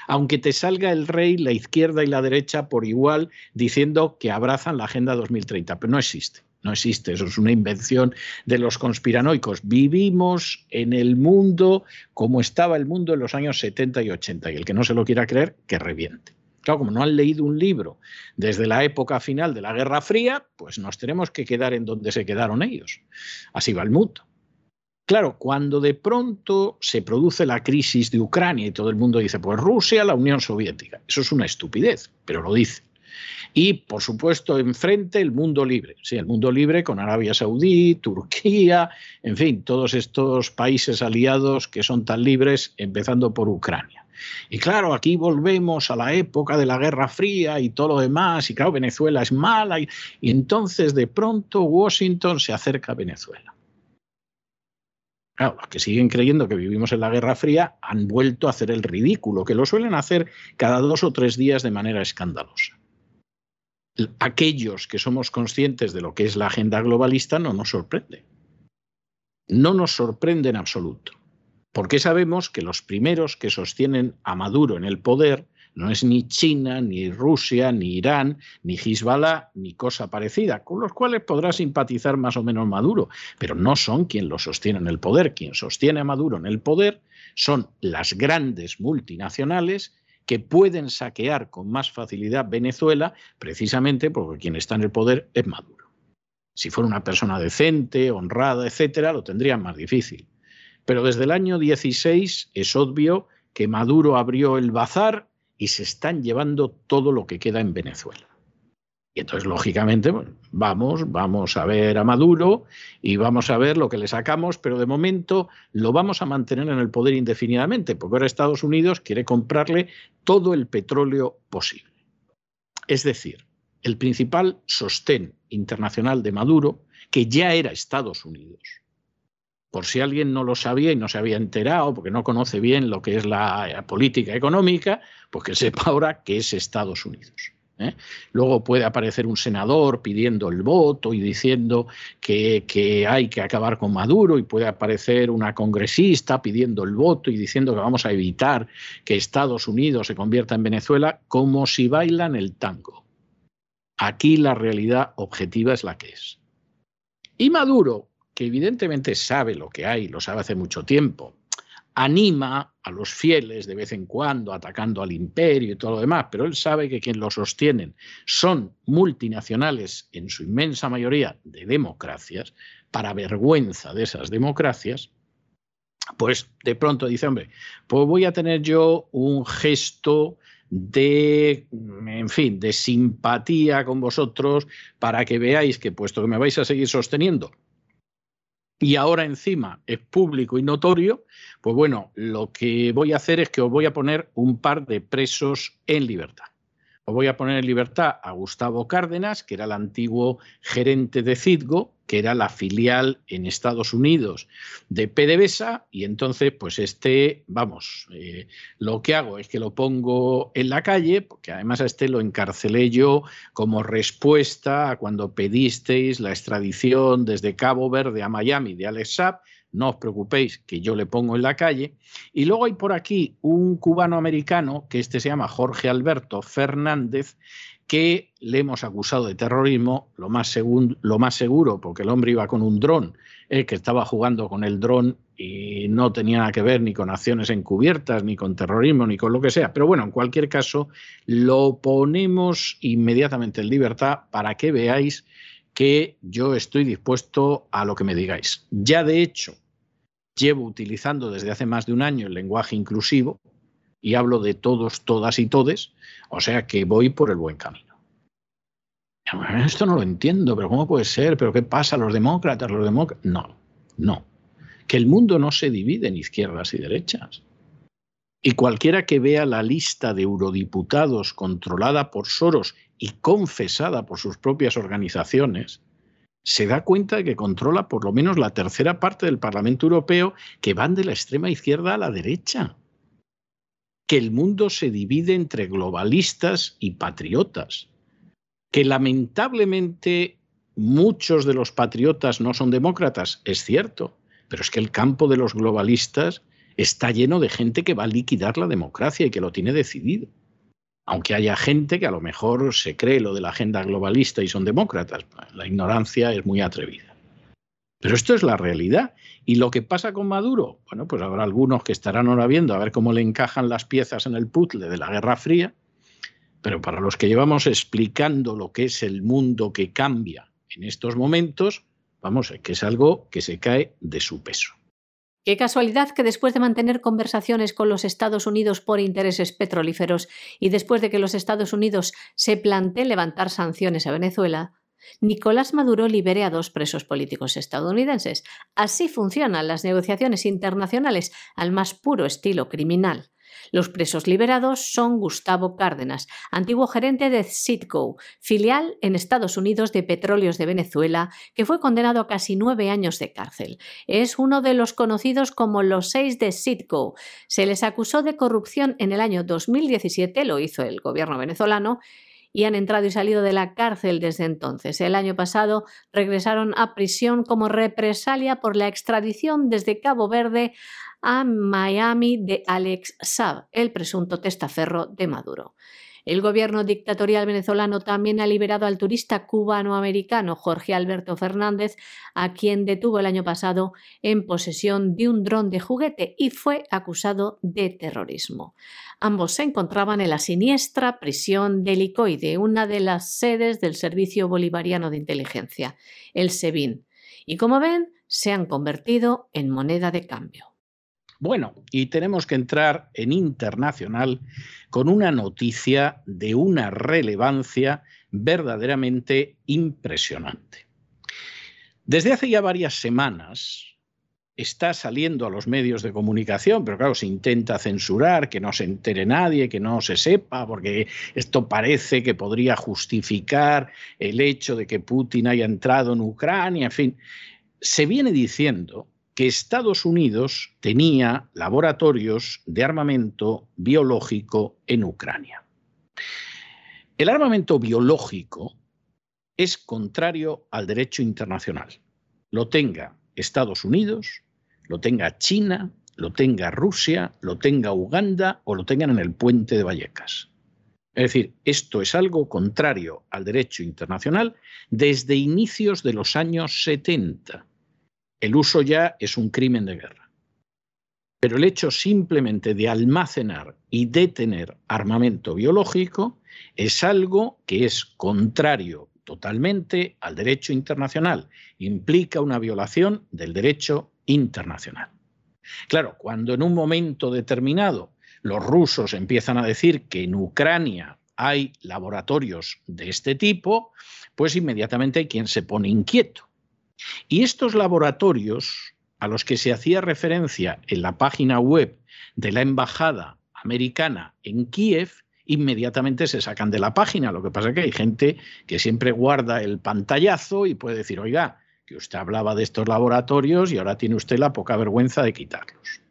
Aunque te salga el rey, la izquierda y la derecha por igual diciendo que abrazan la Agenda dos mil treinta, pero no existe. No existe, eso es una invención de los conspiranoicos. Vivimos en el mundo como estaba el mundo en los años setenta y ochenta, y el que no se lo quiera creer, que reviente. Claro, como no han leído un libro desde la época final de la Guerra Fría, pues nos tenemos que quedar en donde se quedaron ellos. Así va el mundo. Claro, cuando de pronto se produce la crisis de Ucrania y todo el mundo dice, pues Rusia, la Unión Soviética. Eso es una estupidez, pero lo dice. Y, por supuesto, enfrente el mundo libre. Sí, el mundo libre con Arabia Saudí, Turquía, en fin, todos estos países aliados que son tan libres, empezando por Ucrania. Y claro, aquí volvemos a la época de la Guerra Fría y todo lo demás, y claro, Venezuela es mala, y, y entonces de pronto Washington se acerca a Venezuela. Claro, los que siguen creyendo que vivimos en la Guerra Fría han vuelto a hacer el ridículo, que lo suelen hacer cada dos o tres días de manera escandalosa. Aquellos que somos conscientes de lo que es la agenda globalista no nos sorprende. No nos sorprende en absoluto. Porque sabemos que los primeros que sostienen a Maduro en el poder no es ni China, ni Rusia, ni Irán, ni Hezbollah, ni cosa parecida, con los cuales podrá simpatizar más o menos Maduro, pero no son quien lo sostiene en el poder. Quien sostiene a Maduro en el poder son las grandes multinacionales que pueden saquear con más facilidad Venezuela, precisamente porque quien está en el poder es Maduro. Si fuera una persona decente, honrada, etcétera, lo tendrían más difícil. Pero desde el año dieciséis es obvio que Maduro abrió el bazar y se están llevando todo lo que queda en Venezuela. Y entonces, lógicamente, bueno, vamos, vamos a ver a Maduro y vamos a ver lo que le sacamos, pero de momento lo vamos a mantener en el poder indefinidamente, porque ahora Estados Unidos quiere comprarle todo el petróleo posible. Es decir, el principal sostén internacional de Maduro, que ya era Estados Unidos, por si alguien no lo sabía y no se había enterado, porque no conoce bien lo que es la, la política económica, pues que sepa ahora que es Estados Unidos. ¿Eh? Luego puede aparecer un senador pidiendo el voto y diciendo que, que hay que acabar con Maduro, y puede aparecer una congresista pidiendo el voto y diciendo que vamos a evitar que Estados Unidos se convierta en Venezuela, como si bailan el tango. Aquí la realidad objetiva es la que es. Y Maduro, que evidentemente sabe lo que hay, lo sabe hace mucho tiempo, anima a los fieles de vez en cuando atacando al imperio y todo lo demás, pero él sabe que quien lo sostienen son multinacionales, en su inmensa mayoría de democracias, para vergüenza de esas democracias, pues de pronto dice, hombre, pues voy a tener yo un gesto de, en fin, de simpatía con vosotros para que veáis que, puesto que me vais a seguir sosteniendo, y ahora encima es público y notorio, pues bueno, lo que voy a hacer es que os voy a poner un par de presos en libertad. Os voy a poner en libertad a Gustavo Cárdenas, que era el antiguo gerente de Citgo, que era la filial en Estados Unidos de PDVSA, y entonces pues este, vamos, eh, lo que hago es que lo pongo en la calle, porque además a este lo encarcelé yo como respuesta a cuando pedisteis la extradición desde Cabo Verde a Miami de Alex Saab. No os preocupéis, que yo le pongo en la calle. Y luego hay por aquí un cubano americano, que este se llama Jorge Alberto Fernández, que le hemos acusado de terrorismo, lo más, segun, lo más seguro, porque el hombre iba con un dron, eh, que estaba jugando con el dron y no tenía nada que ver ni con acciones encubiertas, ni con terrorismo, ni con lo que sea. Pero bueno, en cualquier caso, lo ponemos inmediatamente en libertad para que veáis que yo estoy dispuesto a lo que me digáis. Ya de hecho, llevo utilizando desde hace más de un año el lenguaje inclusivo, y hablo de todos, todas y todes, o sea que voy por el buen camino. Esto no lo entiendo, pero ¿cómo puede ser? ¿Pero qué pasa? ¿Los demócratas? ¿Los demócratas? No, no. Que el mundo no se divide en izquierdas y derechas. Y cualquiera que vea la lista de eurodiputados controlada por Soros y confesada por sus propias organizaciones, se da cuenta de que controla por lo menos la tercera parte del Parlamento Europeo, que van de la extrema izquierda a la derecha. Que el mundo se divide entre globalistas y patriotas, que lamentablemente muchos de los patriotas no son demócratas, es cierto, pero es que el campo de los globalistas está lleno de gente que va a liquidar la democracia y que lo tiene decidido. Aunque haya gente que a lo mejor se cree lo de la agenda globalista y son demócratas, la ignorancia es muy atrevida. Pero esto es la realidad. ¿Y lo que pasa con Maduro? Bueno, pues habrá algunos que estarán ahora viendo a ver cómo le encajan las piezas en el puzzle de la Guerra Fría, pero para los que llevamos explicando lo que es el mundo que cambia en estos momentos, vamos, es que es algo que se cae de su peso. Qué casualidad que después de mantener conversaciones con los Estados Unidos por intereses petrolíferos y después de que los Estados Unidos se planteen levantar sanciones a Venezuela, Nicolás Maduro libere a dos presos políticos estadounidenses. Así funcionan las negociaciones internacionales al más puro estilo criminal. Los presos liberados son Gustavo Cárdenas, antiguo gerente de Citgo, filial en Estados Unidos de Petróleos de Venezuela, que fue condenado a casi nueve años de cárcel. Es uno de los conocidos como los seis de Citgo. Se les acusó de corrupción en el año dos mil diecisiete, lo hizo el gobierno venezolano, y han entrado y salido de la cárcel desde entonces. El año pasado regresaron a prisión como represalia por la extradición desde Cabo Verde a Miami de Alex Saab, el presunto testaferro de Maduro. El gobierno dictatorial venezolano también ha liberado al turista cubanoamericano Jorge Alberto Fernández, a quien detuvo el año pasado en posesión de un dron de juguete y fue acusado de terrorismo. Ambos se encontraban en la siniestra prisión de Licoide, una de las sedes del Servicio Bolivariano de Inteligencia, el SEBIN, y como ven, se han convertido en moneda de cambio. Bueno, y tenemos que entrar en internacional con una noticia de una relevancia verdaderamente impresionante. Desde hace ya varias semanas está saliendo a los medios de comunicación, pero claro, se intenta censurar, que no se entere nadie, que no se sepa, porque esto parece que podría justificar el hecho de que Putin haya entrado en Ucrania, en fin. Se viene diciendo que Estados Unidos tenía laboratorios de armamento biológico en Ucrania. El armamento biológico es contrario al derecho internacional. Lo tenga Estados Unidos, lo tenga China, lo tenga Rusia, lo tenga Uganda o lo tengan en el puente de Vallecas. Es decir, esto es algo contrario al derecho internacional desde inicios de los años setenta. El uso ya es un crimen de guerra. Pero el hecho simplemente de almacenar y detener armamento biológico es algo que es contrario totalmente al derecho internacional. Implica una violación del derecho internacional. Claro, cuando en un momento determinado los rusos empiezan a decir que en Ucrania hay laboratorios de este tipo, pues inmediatamente hay quien se pone inquieto. Y estos laboratorios, a los que se hacía referencia en la página web de la embajada americana en Kiev, inmediatamente se sacan de la página. Lo que pasa es que hay gente que siempre guarda el pantallazo y puede decir, oiga, que usted hablaba de estos laboratorios y ahora tiene usted la poca vergüenza de quitarlos.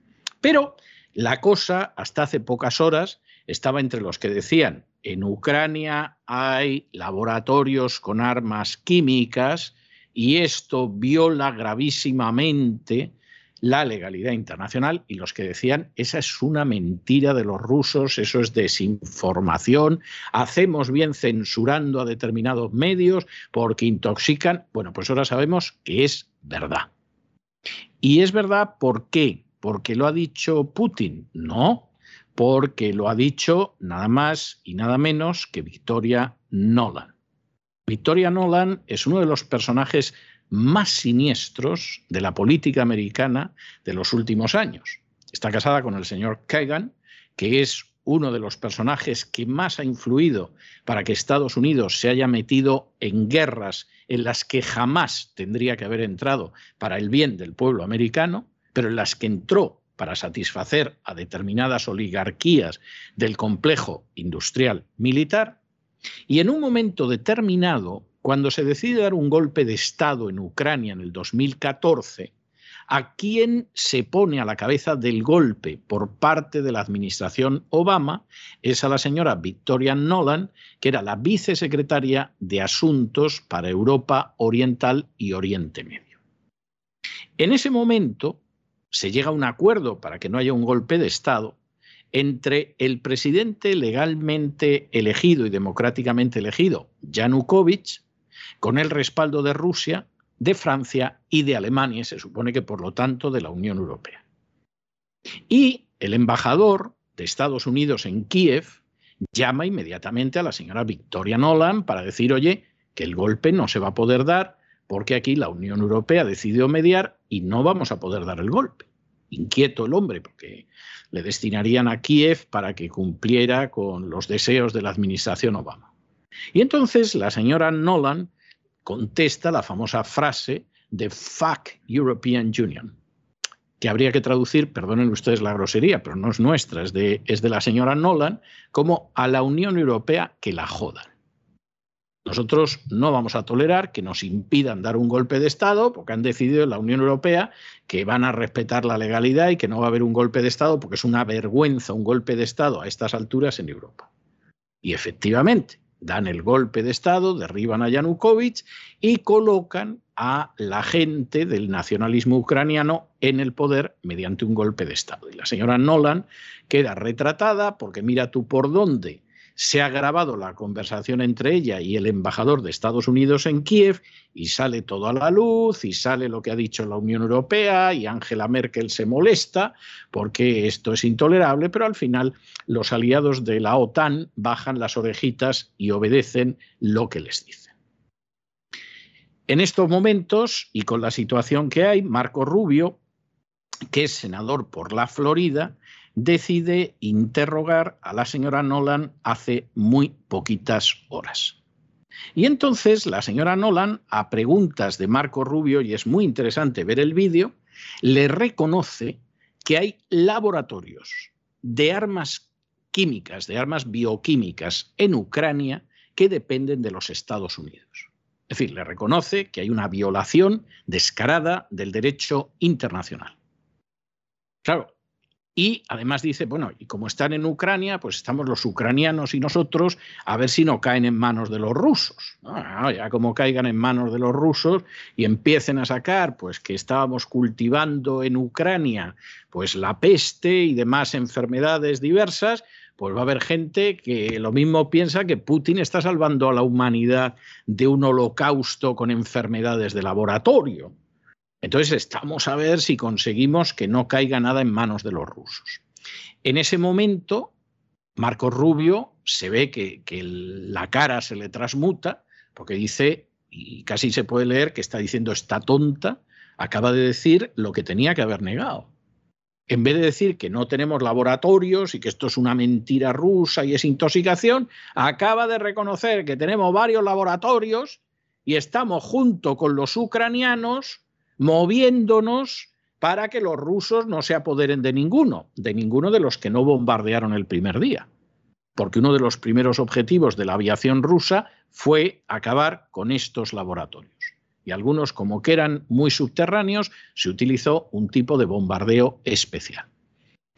Pero la cosa, hasta hace pocas horas, estaba entre los que decían, en Ucrania hay laboratorios con armas químicas y esto viola gravísimamente la legalidad internacional, y los que decían, esa es una mentira de los rusos, eso es desinformación, hacemos bien censurando a determinados medios porque intoxican. Bueno, pues ahora sabemos que es verdad. ¿Y es verdad por qué? ¿Porque lo ha dicho Putin? No, porque lo ha dicho nada más y nada menos que Victoria Nuland. Victoria Nuland es uno de los personajes más siniestros de la política americana de los últimos años. Está casada con el señor Kagan, que es uno de los personajes que más ha influido para que Estados Unidos se haya metido en guerras en las que jamás tendría que haber entrado para el bien del pueblo americano, pero en las que entró para satisfacer a determinadas oligarquías del complejo industrial militar. Y en un momento determinado, cuando se decide dar un golpe de Estado en Ucrania en el dos mil catorce, ¿a quién se pone a la cabeza del golpe por parte de la administración Obama? Es a la señora Victoria Nuland, que era la vicesecretaria de Asuntos para Europa Oriental y Oriente Medio. En ese momento se llega a un acuerdo para que no haya un golpe de Estado entre el presidente legalmente elegido y democráticamente elegido, Yanukovych, con el respaldo de Rusia, de Francia y de Alemania, y se supone que por lo tanto de la Unión Europea. Y el embajador de Estados Unidos en Kiev llama inmediatamente a la señora Victoria Nuland para decir, oye, que el golpe no se va a poder dar porque aquí la Unión Europea decidió mediar y no vamos a poder dar el golpe. Inquieto el hombre, porque le destinarían a Kiev para que cumpliera con los deseos de la administración Obama. Y entonces la señora Nuland contesta la famosa frase de "fuck European Union", que habría que traducir, perdonen ustedes la grosería, pero no es nuestra, es de, es de la señora Nuland, como a la Unión Europea que la jodan. Nosotros no vamos a tolerar que nos impidan dar un golpe de Estado porque han decidido en la Unión Europea que van a respetar la legalidad y que no va a haber un golpe de Estado porque es una vergüenza un golpe de Estado a estas alturas en Europa. Y efectivamente, dan el golpe de Estado, derriban a Yanukovych y colocan a la gente del nacionalismo ucraniano en el poder mediante un golpe de Estado. Y la señora Nuland queda retratada porque mira tú por dónde. se ha grabado la conversación entre ella y el embajador de Estados Unidos en Kiev y sale todo a la luz y sale lo que ha dicho la Unión Europea y Angela Merkel se molesta porque esto es intolerable, pero al final los aliados de la OTAN bajan las orejitas y obedecen lo que les dicen. En estos momentos y con la situación que hay, Marco Rubio, que es senador por la Florida, decide interrogar a la señora Nuland hace muy poquitas horas. Y entonces la señora Nuland, a preguntas de Marco Rubio, y es muy interesante ver el vídeo, le reconoce que hay laboratorios de armas químicas, de armas bioquímicas en Ucrania que dependen de los Estados Unidos. Es decir, le reconoce que hay una violación descarada del derecho internacional. Claro. Y además dice, bueno, y como están en Ucrania, pues estamos los ucranianos y nosotros, a ver si no caen en manos de los rusos. Ah, ya como caigan en manos de los rusos y empiecen a sacar, pues que estábamos cultivando en Ucrania, pues la peste y demás enfermedades diversas, pues va a haber gente que lo mismo piensa que Putin está salvando a la humanidad de un holocausto con enfermedades de laboratorio. Entonces estamos a ver si conseguimos que no caiga nada en manos de los rusos. En ese momento, Marco Rubio se ve que, que la cara se le transmuta, porque dice, y casi se puede leer que está diciendo está tonta, acaba de decir lo que tenía que haber negado. En vez de decir que no tenemos laboratorios y que esto es una mentira rusa y es intoxicación, acaba de reconocer que tenemos varios laboratorios y estamos junto con los ucranianos moviéndonos para que los rusos no se apoderen de ninguno, de ninguno de los que no bombardearon el primer día. Porque uno de los primeros objetivos de la aviación rusa fue acabar con estos laboratorios. Y algunos, como que eran muy subterráneos, se utilizó un tipo de bombardeo especial.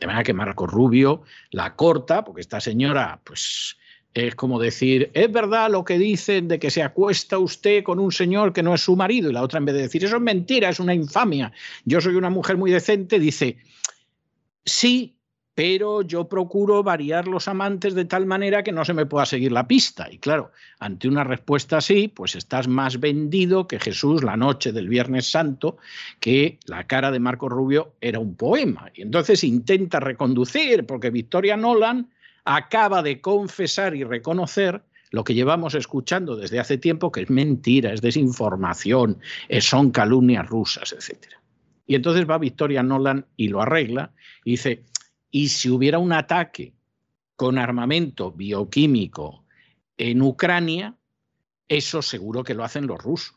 De manera que Marco Rubio la corta, porque esta señora, pues, es como decir, es verdad lo que dicen de que se acuesta usted con un señor que no es su marido, y la otra, en vez de decir, eso es mentira, es una infamia, yo soy una mujer muy decente, dice, sí, pero yo procuro variar los amantes de tal manera que no se me pueda seguir la pista. Y claro, ante una respuesta así, pues estás más vendido que Jesús la noche del Viernes Santo, que la cara de Marco Rubio era un poema. Y entonces intenta reconducir, porque Victoria Nuland acaba de confesar y reconocer lo que llevamos escuchando desde hace tiempo, que es mentira, es desinformación, son calumnias rusas, etcétera. Y entonces va Victoria Nuland y lo arregla y dice, y si hubiera un ataque con armamento bioquímico en Ucrania, eso seguro que lo hacen los rusos.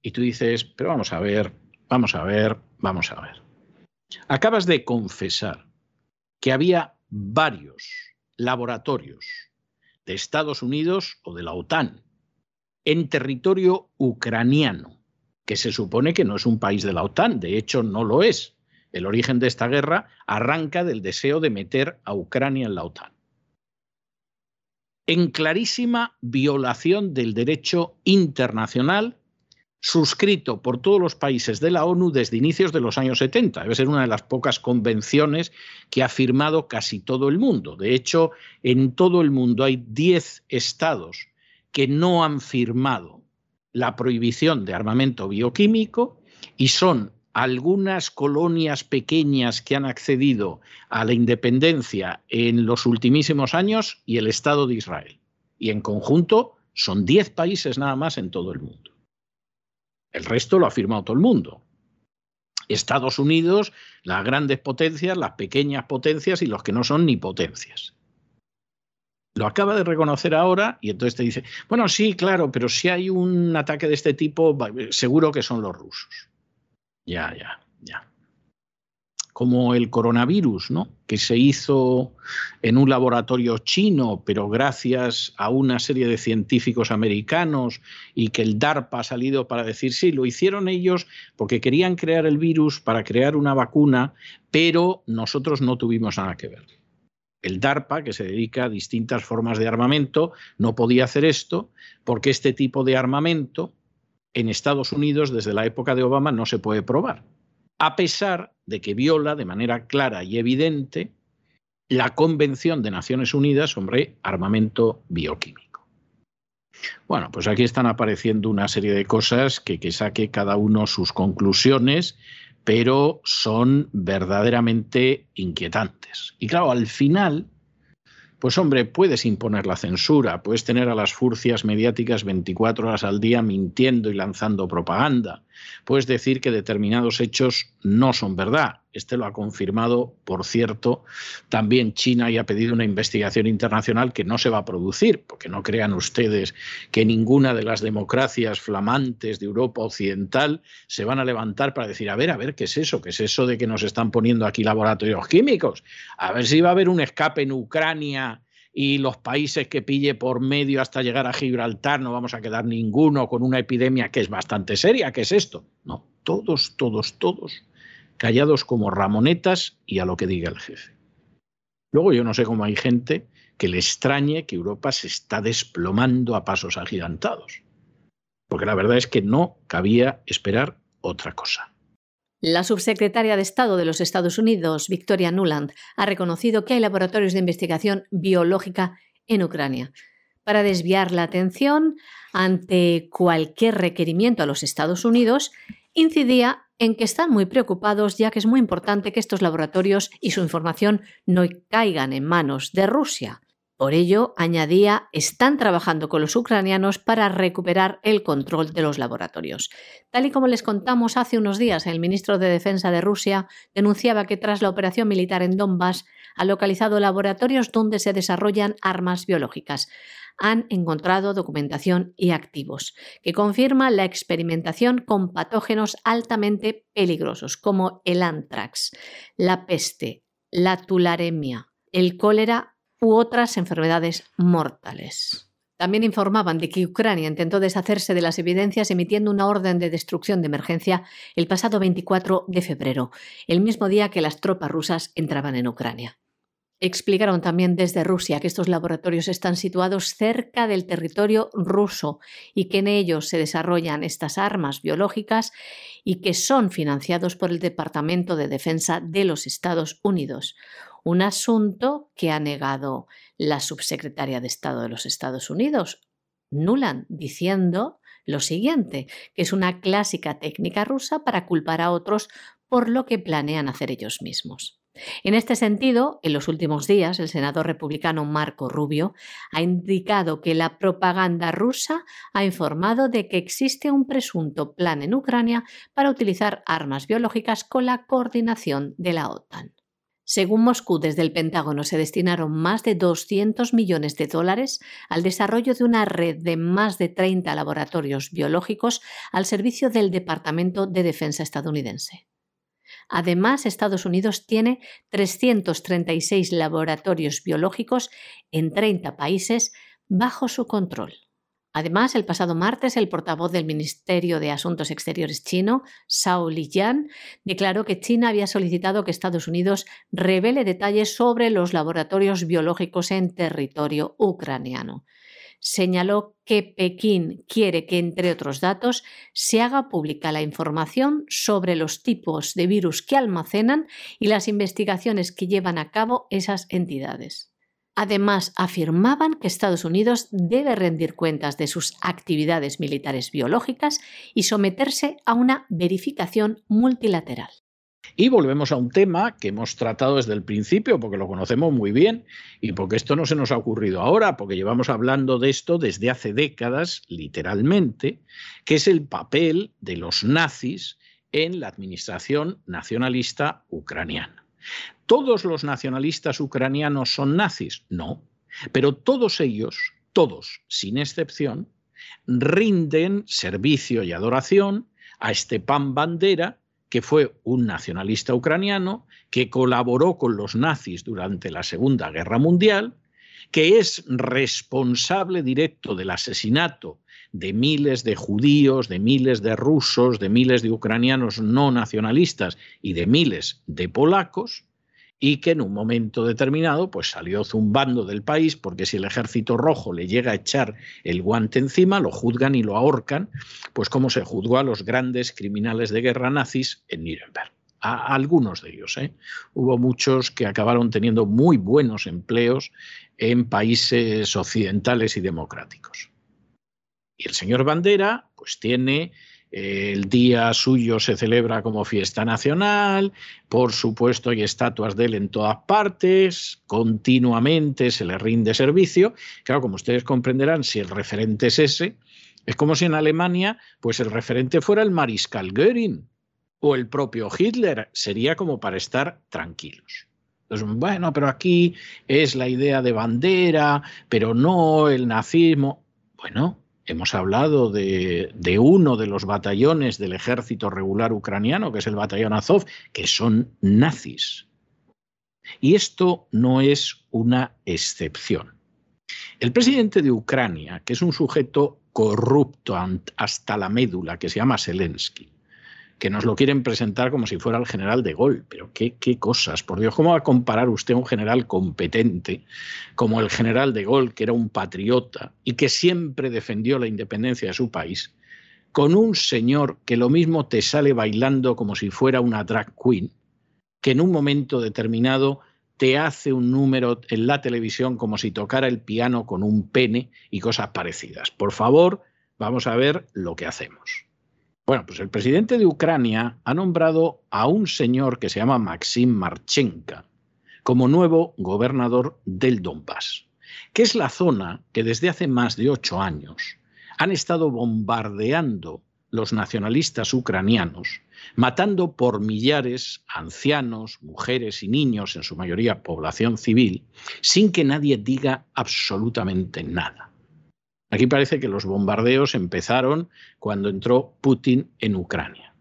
Y tú dices, pero vamos a ver, vamos a ver, vamos a ver. Acabas de confesar que había varios laboratorios de Estados Unidos o de la OTAN en territorio ucraniano, que se supone que no es un país de la OTAN, de hecho no lo es. El origen de esta guerra arranca del deseo de meter a Ucrania en la OTAN. En clarísima violación del derecho internacional suscrito por todos los países de la ONU desde inicios de los años setenta. Debe ser una de las pocas convenciones que ha firmado casi todo el mundo. De hecho, en todo el mundo hay diez estados que no han firmado la prohibición de armamento bioquímico y son algunas colonias pequeñas que han accedido a la independencia en los ultimísimos años y el Estado de Israel. Y en conjunto son diez países nada más en todo el mundo. El resto lo ha firmado todo el mundo. Estados Unidos, las grandes potencias, las pequeñas potencias y los que no son ni potencias. Lo acaba de reconocer ahora y entonces te dice, bueno, sí, claro, pero si hay un ataque de este tipo, seguro que son los rusos. Ya, ya, ya. Como el coronavirus, ¿no? Que se hizo en un laboratorio chino, pero gracias a una serie de científicos americanos, y que el DARPA ha salido para decir, sí, lo hicieron ellos porque querían crear el virus para crear una vacuna, pero nosotros no tuvimos nada que ver. El DARPA, que se dedica a distintas formas de armamento, no podía hacer esto porque este tipo de armamento en Estados Unidos desde la época de Obama no se puede probar, a pesar de que viola de manera clara y evidente la Convención de Naciones Unidas sobre armamento bioquímico. Bueno, pues aquí están apareciendo una serie de cosas que, que saque cada uno sus conclusiones, pero son verdaderamente inquietantes. Y claro, al final, pues hombre, puedes imponer la censura, puedes tener a las furcias mediáticas veinticuatro horas al día mintiendo y lanzando propaganda, puedes decir que determinados hechos no son verdad. Este lo ha confirmado, por cierto, también China, y ha pedido una investigación internacional que no se va a producir, porque no crean ustedes que ninguna de las democracias flamantes de Europa Occidental se van a levantar para decir, a ver, a ver, ¿qué es eso? ¿Qué es eso de que nos están poniendo aquí laboratorios químicos? A ver si va a haber un escape en Ucrania y los países que pille por medio hasta llegar a Gibraltar no vamos a quedar ninguno con una epidemia que es bastante seria. ¿Qué es esto? No, todos, todos, todos. Callados como ramonetas y a lo que diga el jefe. Luego yo no sé cómo hay gente que le extrañe que Europa se está desplomando a pasos agigantados, porque la verdad es que no cabía esperar otra cosa. La subsecretaria de Estado de los Estados Unidos, Victoria Nuland, ha reconocido que hay laboratorios de investigación biológica en Ucrania para desviar la atención ante cualquier requerimiento a los Estados Unidos. Incidía en que están muy preocupados, ya que es muy importante que estos laboratorios y su información no caigan en manos de Rusia. Por ello, añadía, están trabajando con los ucranianos para recuperar el control de los laboratorios. Tal y como les contamos hace unos días, el ministro de Defensa de Rusia denunciaba que tras la operación militar en Donbass ha localizado laboratorios donde se desarrollan armas biológicas. Han encontrado documentación y activos que confirman la experimentación con patógenos altamente peligrosos como el antrax, la peste, la tularemia, el cólera u otras enfermedades mortales. También informaban de que Ucrania intentó deshacerse de las evidencias emitiendo una orden de destrucción de emergencia el pasado veinticuatro de febrero, el mismo día que las tropas rusas entraban en Ucrania. Explicaron también desde Rusia que estos laboratorios están situados cerca del territorio ruso y que en ellos se desarrollan estas armas biológicas y que son financiados por el Departamento de Defensa de los Estados Unidos, un asunto que ha negado la subsecretaria de Estado de los Estados Unidos, Nuland, diciendo lo siguiente, que es una clásica técnica rusa para culpar a otros por lo que planean hacer ellos mismos. En este sentido, en los últimos días, el senador republicano Marco Rubio ha indicado que la propaganda rusa ha informado de que existe un presunto plan en Ucrania para utilizar armas biológicas con la coordinación de la OTAN. Según Moscú, desde el Pentágono se destinaron más de doscientos millones de dólares al desarrollo de una red de más de treinta laboratorios biológicos al servicio del Departamento de Defensa estadounidense. Además, Estados Unidos tiene trescientos treinta y seis laboratorios biológicos en treinta países bajo su control. Además, el pasado martes, el portavoz del Ministerio de Asuntos Exteriores chino, Zhao Lijian, declaró que China había solicitado que Estados Unidos revele detalles sobre los laboratorios biológicos en territorio ucraniano. Señaló que Pekín quiere que, entre otros datos, se haga pública la información sobre los tipos de virus que almacenan y las investigaciones que llevan a cabo esas entidades. Además, afirmaban que Estados Unidos debe rendir cuentas de sus actividades militares biológicas y someterse a una verificación multilateral. Y volvemos a un tema que hemos tratado desde el principio porque lo conocemos muy bien y porque esto no se nos ha ocurrido ahora, porque llevamos hablando de esto desde hace décadas, literalmente, que es el papel de los nazis en la administración nacionalista ucraniana. ¿Todos los nacionalistas ucranianos son nazis? No, pero todos ellos, todos, sin excepción, rinden servicio y adoración a Stepan Bandera, que fue un nacionalista ucraniano que colaboró con los nazis durante la Segunda Guerra Mundial, que es responsable directo del asesinato de miles de judíos, de miles de rusos, de miles de ucranianos no nacionalistas y de miles de polacos, y que en un momento determinado pues salió zumbando del país porque si el Ejército Rojo le llega a echar el guante encima, lo juzgan y lo ahorcan, pues como se juzgó a los grandes criminales de guerra nazis en Nuremberg. a algunos de ellos, ¿eh? Hubo muchos que acabaron teniendo muy buenos empleos en países occidentales y democráticos. Y el señor Bandera pues tiene, eh, el día suyo se celebra como fiesta nacional, por supuesto hay estatuas de él en todas partes, continuamente se le rinde servicio. Claro, como ustedes comprenderán, si el referente es ese, es como si en Alemania pues el referente fuera el mariscal Göring o el propio Hitler, sería como para estar tranquilos. Entonces, bueno, pero aquí es la idea de Bandera, pero no el nazismo. Bueno, hemos hablado de, de uno de los batallones del ejército regular ucraniano, que es el batallón Azov, que son nazis. Y esto no es una excepción. El presidente de Ucrania, que es un sujeto corrupto hasta la médula, que se llama Zelensky, que nos lo quieren presentar como si fuera el general de Gaulle. Pero qué, qué cosas, por Dios, ¿cómo va a comparar usted a un general competente como el general de Gaulle, que era un patriota y que siempre defendió la independencia de su país, con un señor que lo mismo te sale bailando como si fuera una drag queen, que en un momento determinado te hace un número en la televisión como si tocara el piano con un pene y cosas parecidas? Por favor, vamos a ver lo que hacemos. Bueno, pues el presidente de Ucrania ha nombrado a un señor que se llama Maxim Marchenka como nuevo gobernador del Donbass, que es la zona que desde hace más de ocho años han estado bombardeando los nacionalistas ucranianos, matando por millares ancianos, mujeres y niños, en su mayoría población civil, sin que nadie diga absolutamente nada. Aquí parece que los bombardeos empezaron cuando entró Putin en Ucrania.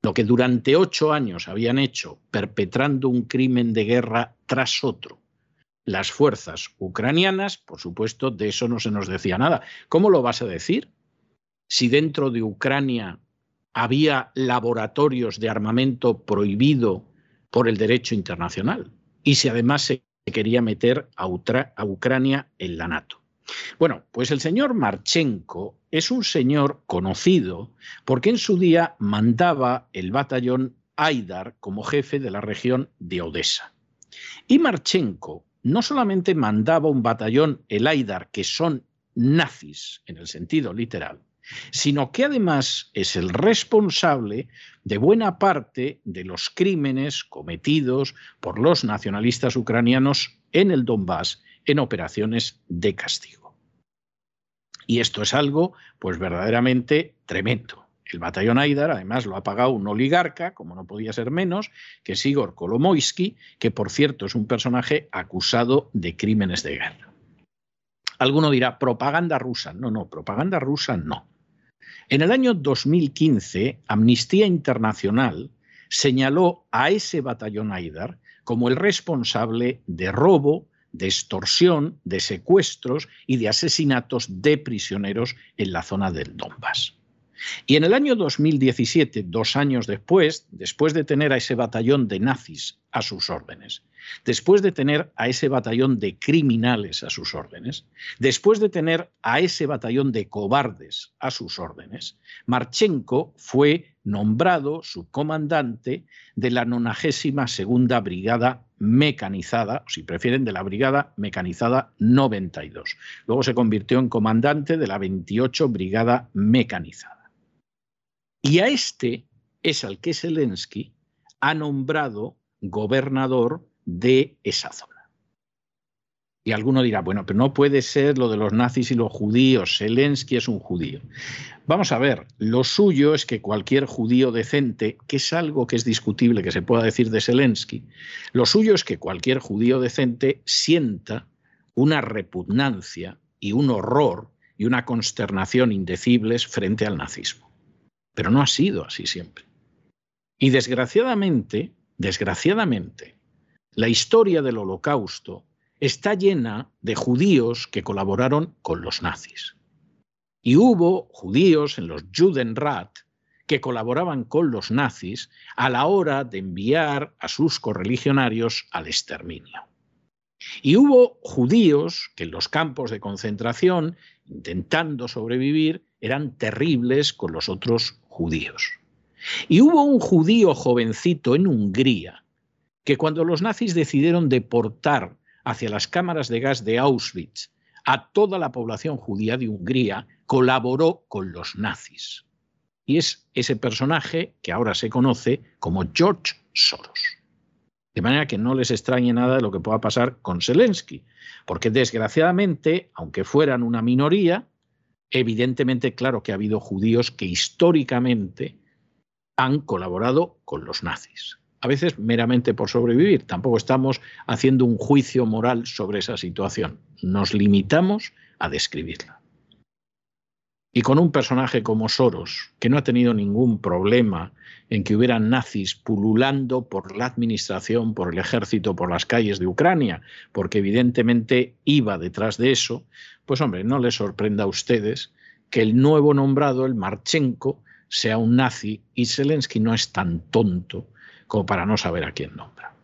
Lo que durante ocho años habían hecho, perpetrando un crimen de guerra tras otro las fuerzas ucranianas, por supuesto, de eso no se nos decía nada. ¿Cómo lo vas a decir? Si dentro de Ucrania había laboratorios de armamento prohibido por el derecho internacional y si además se quería meter a, Utra- a Ucrania en la NATO. Bueno, pues el señor Marchenko es un señor conocido porque en su día mandaba el batallón Aidar como jefe de la región de Odessa. Y Marchenko no solamente mandaba un batallón, el Aidar, que son nazis en el sentido literal, sino que además es el responsable de buena parte de los crímenes cometidos por los nacionalistas ucranianos en el Donbass en operaciones de castigo. Y esto es algo pues verdaderamente tremendo. El batallón Aidar además lo ha pagado un oligarca, como no podía ser menos, que es Igor Kolomoisky, que por cierto es un personaje acusado de crímenes de guerra. Alguno dirá, propaganda rusa. No, no, propaganda rusa no. En el año dos mil quince, Amnistía Internacional señaló a ese batallón Aidar como el responsable de robo, de extorsión, de secuestros y de asesinatos de prisioneros en la zona del Donbass. Y en el año dos mil diecisiete, dos años después, después de tener a ese batallón de nazis a sus órdenes, después de tener a ese batallón de criminales a sus órdenes, después de tener a ese batallón de cobardes a sus órdenes, Marchenko fue nombrado subcomandante de la nonagésima segunda Brigada Mecanizada, o si prefieren, de la Brigada Mecanizada noventa y dos. Luego se convirtió en comandante de la veintiocho Brigada Mecanizada. Y a este es al que Zelensky ha nombrado gobernador de esa zona. Y alguno dirá, bueno, pero no puede ser lo de los nazis y los judíos, Zelensky es un judío. Vamos a ver, lo suyo es que cualquier judío decente, que es algo que es discutible que se pueda decir de Zelensky, lo suyo es que cualquier judío decente sienta una repugnancia y un horror y una consternación indecibles frente al nazismo. Pero no ha sido así siempre. Y desgraciadamente, desgraciadamente, la historia del Holocausto está llena de judíos que colaboraron con los nazis. Y hubo judíos en los Judenrat que colaboraban con los nazis a la hora de enviar a sus correligionarios al exterminio. Y hubo judíos que en los campos de concentración, intentando sobrevivir, eran terribles con los otros judíos. Y hubo un judío jovencito en Hungría que cuando los nazis decidieron deportar hacia las cámaras de gas de Auschwitz a toda la población judía de Hungría, colaboró con los nazis. Y es ese personaje que ahora se conoce como George Soros. De manera que no les extrañe nada de lo que pueda pasar con Zelensky, porque desgraciadamente, aunque fueran una minoría, evidentemente claro que ha habido judíos que históricamente han colaborado con los nazis. A veces meramente por sobrevivir, tampoco estamos haciendo un juicio moral sobre esa situación. Nos limitamos a describirla. Y con un personaje como Soros, que no ha tenido ningún problema en que hubieran nazis pululando por la administración, por el ejército, por las calles de Ucrania, porque evidentemente iba detrás de eso, pues hombre, no les sorprenda a ustedes que el nuevo nombrado, el Marchenko, sea un nazi, y Zelensky no es tan tonto como para no saber a quién nombra.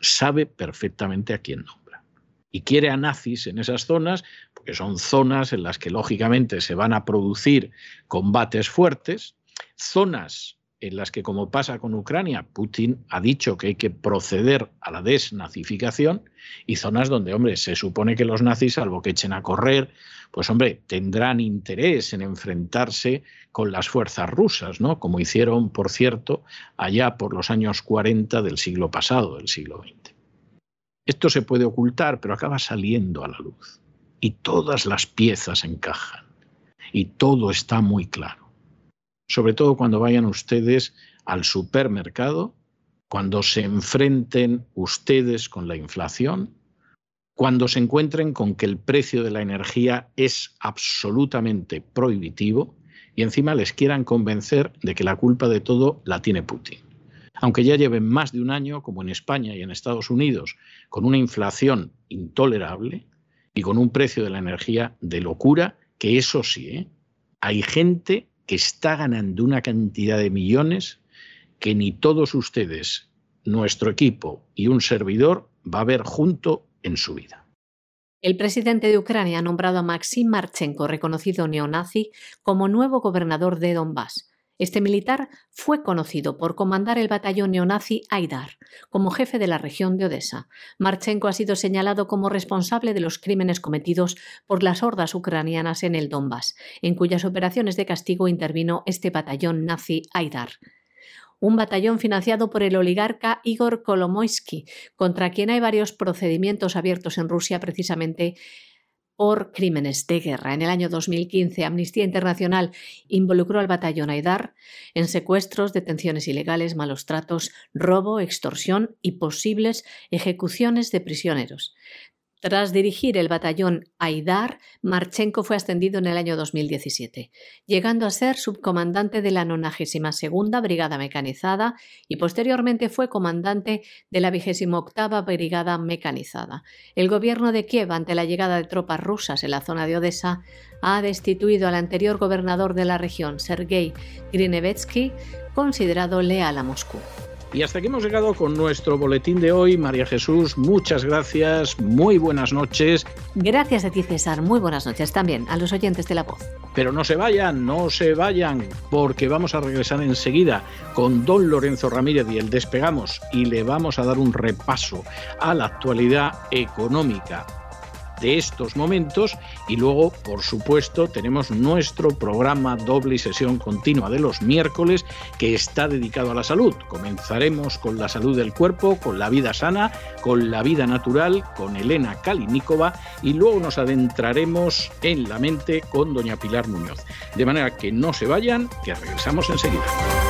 Sabe perfectamente a quién nombra. Y quiere a nazis en esas zonas, porque son zonas en las que lógicamente se van a producir combates fuertes, zonas en las que, como pasa con Ucrania, Putin ha dicho que hay que proceder a la desnazificación, y zonas donde, hombre, se supone que los nazis, salvo que echen a correr, pues, hombre, tendrán interés en enfrentarse con las fuerzas rusas, ¿no? Como hicieron, por cierto, allá por los años cuarenta del siglo pasado, del siglo veinte. Esto se puede ocultar, pero acaba saliendo a la luz. Y todas las piezas encajan. Y todo está muy claro. Sobre todo cuando vayan ustedes al supermercado, cuando se enfrenten ustedes con la inflación, cuando se encuentren con que el precio de la energía es absolutamente prohibitivo y encima les quieran convencer de que la culpa de todo la tiene Putin. Aunque ya lleven más de un año, como en España y en Estados Unidos, con una inflación intolerable y con un precio de la energía de locura, que eso sí, ¿eh? Hay gente que está ganando una cantidad de millones que ni todos ustedes, nuestro equipo y un servidor va a ver junto en su vida. El presidente de Ucrania ha nombrado a Maxim Marchenko, reconocido neonazi, como nuevo gobernador de Donbass. Este militar fue conocido por comandar el batallón neonazi Aidar, como jefe de la región de Odessa. Marchenko ha sido señalado como responsable de los crímenes cometidos por las hordas ucranianas en el Donbass, en cuyas operaciones de castigo intervino este batallón nazi Aidar. Un batallón financiado por el oligarca Igor Kolomoisky, contra quien hay varios procedimientos abiertos en Rusia precisamente por crímenes de guerra. En el año dos mil quince, Amnistía Internacional involucró al batallón Aidar en secuestros, detenciones ilegales, malos tratos, robo, extorsión y posibles ejecuciones de prisioneros. Tras dirigir el batallón Aidar, Marchenko fue ascendido en el año dos mil diecisiete, llegando a ser subcomandante de la nonagésima segunda Brigada Mecanizada y posteriormente fue comandante de la vigésima octava Brigada Mecanizada. El gobierno de Kiev, ante la llegada de tropas rusas en la zona de Odessa, ha destituido al anterior gobernador de la región, Sergei Grinevetsky, considerado leal a Moscú. Y hasta aquí hemos llegado con nuestro boletín de hoy. María Jesús, muchas gracias, muy buenas noches. Gracias a ti, César, muy buenas noches también a los oyentes de La Voz. Pero no se vayan, no se vayan, porque vamos a regresar enseguida con don Lorenzo Ramírez y el Despegamos, y le vamos a dar un repaso a la actualidad económica de estos momentos, y luego, por supuesto, tenemos nuestro programa doble y sesión continua de los miércoles, que está dedicado a la salud. Comenzaremos con la salud del cuerpo, con la vida sana, con la vida natural, con Elena Kaliníkova, y luego nos adentraremos en la mente con doña Pilar Muñoz. De manera que no se vayan, que regresamos enseguida.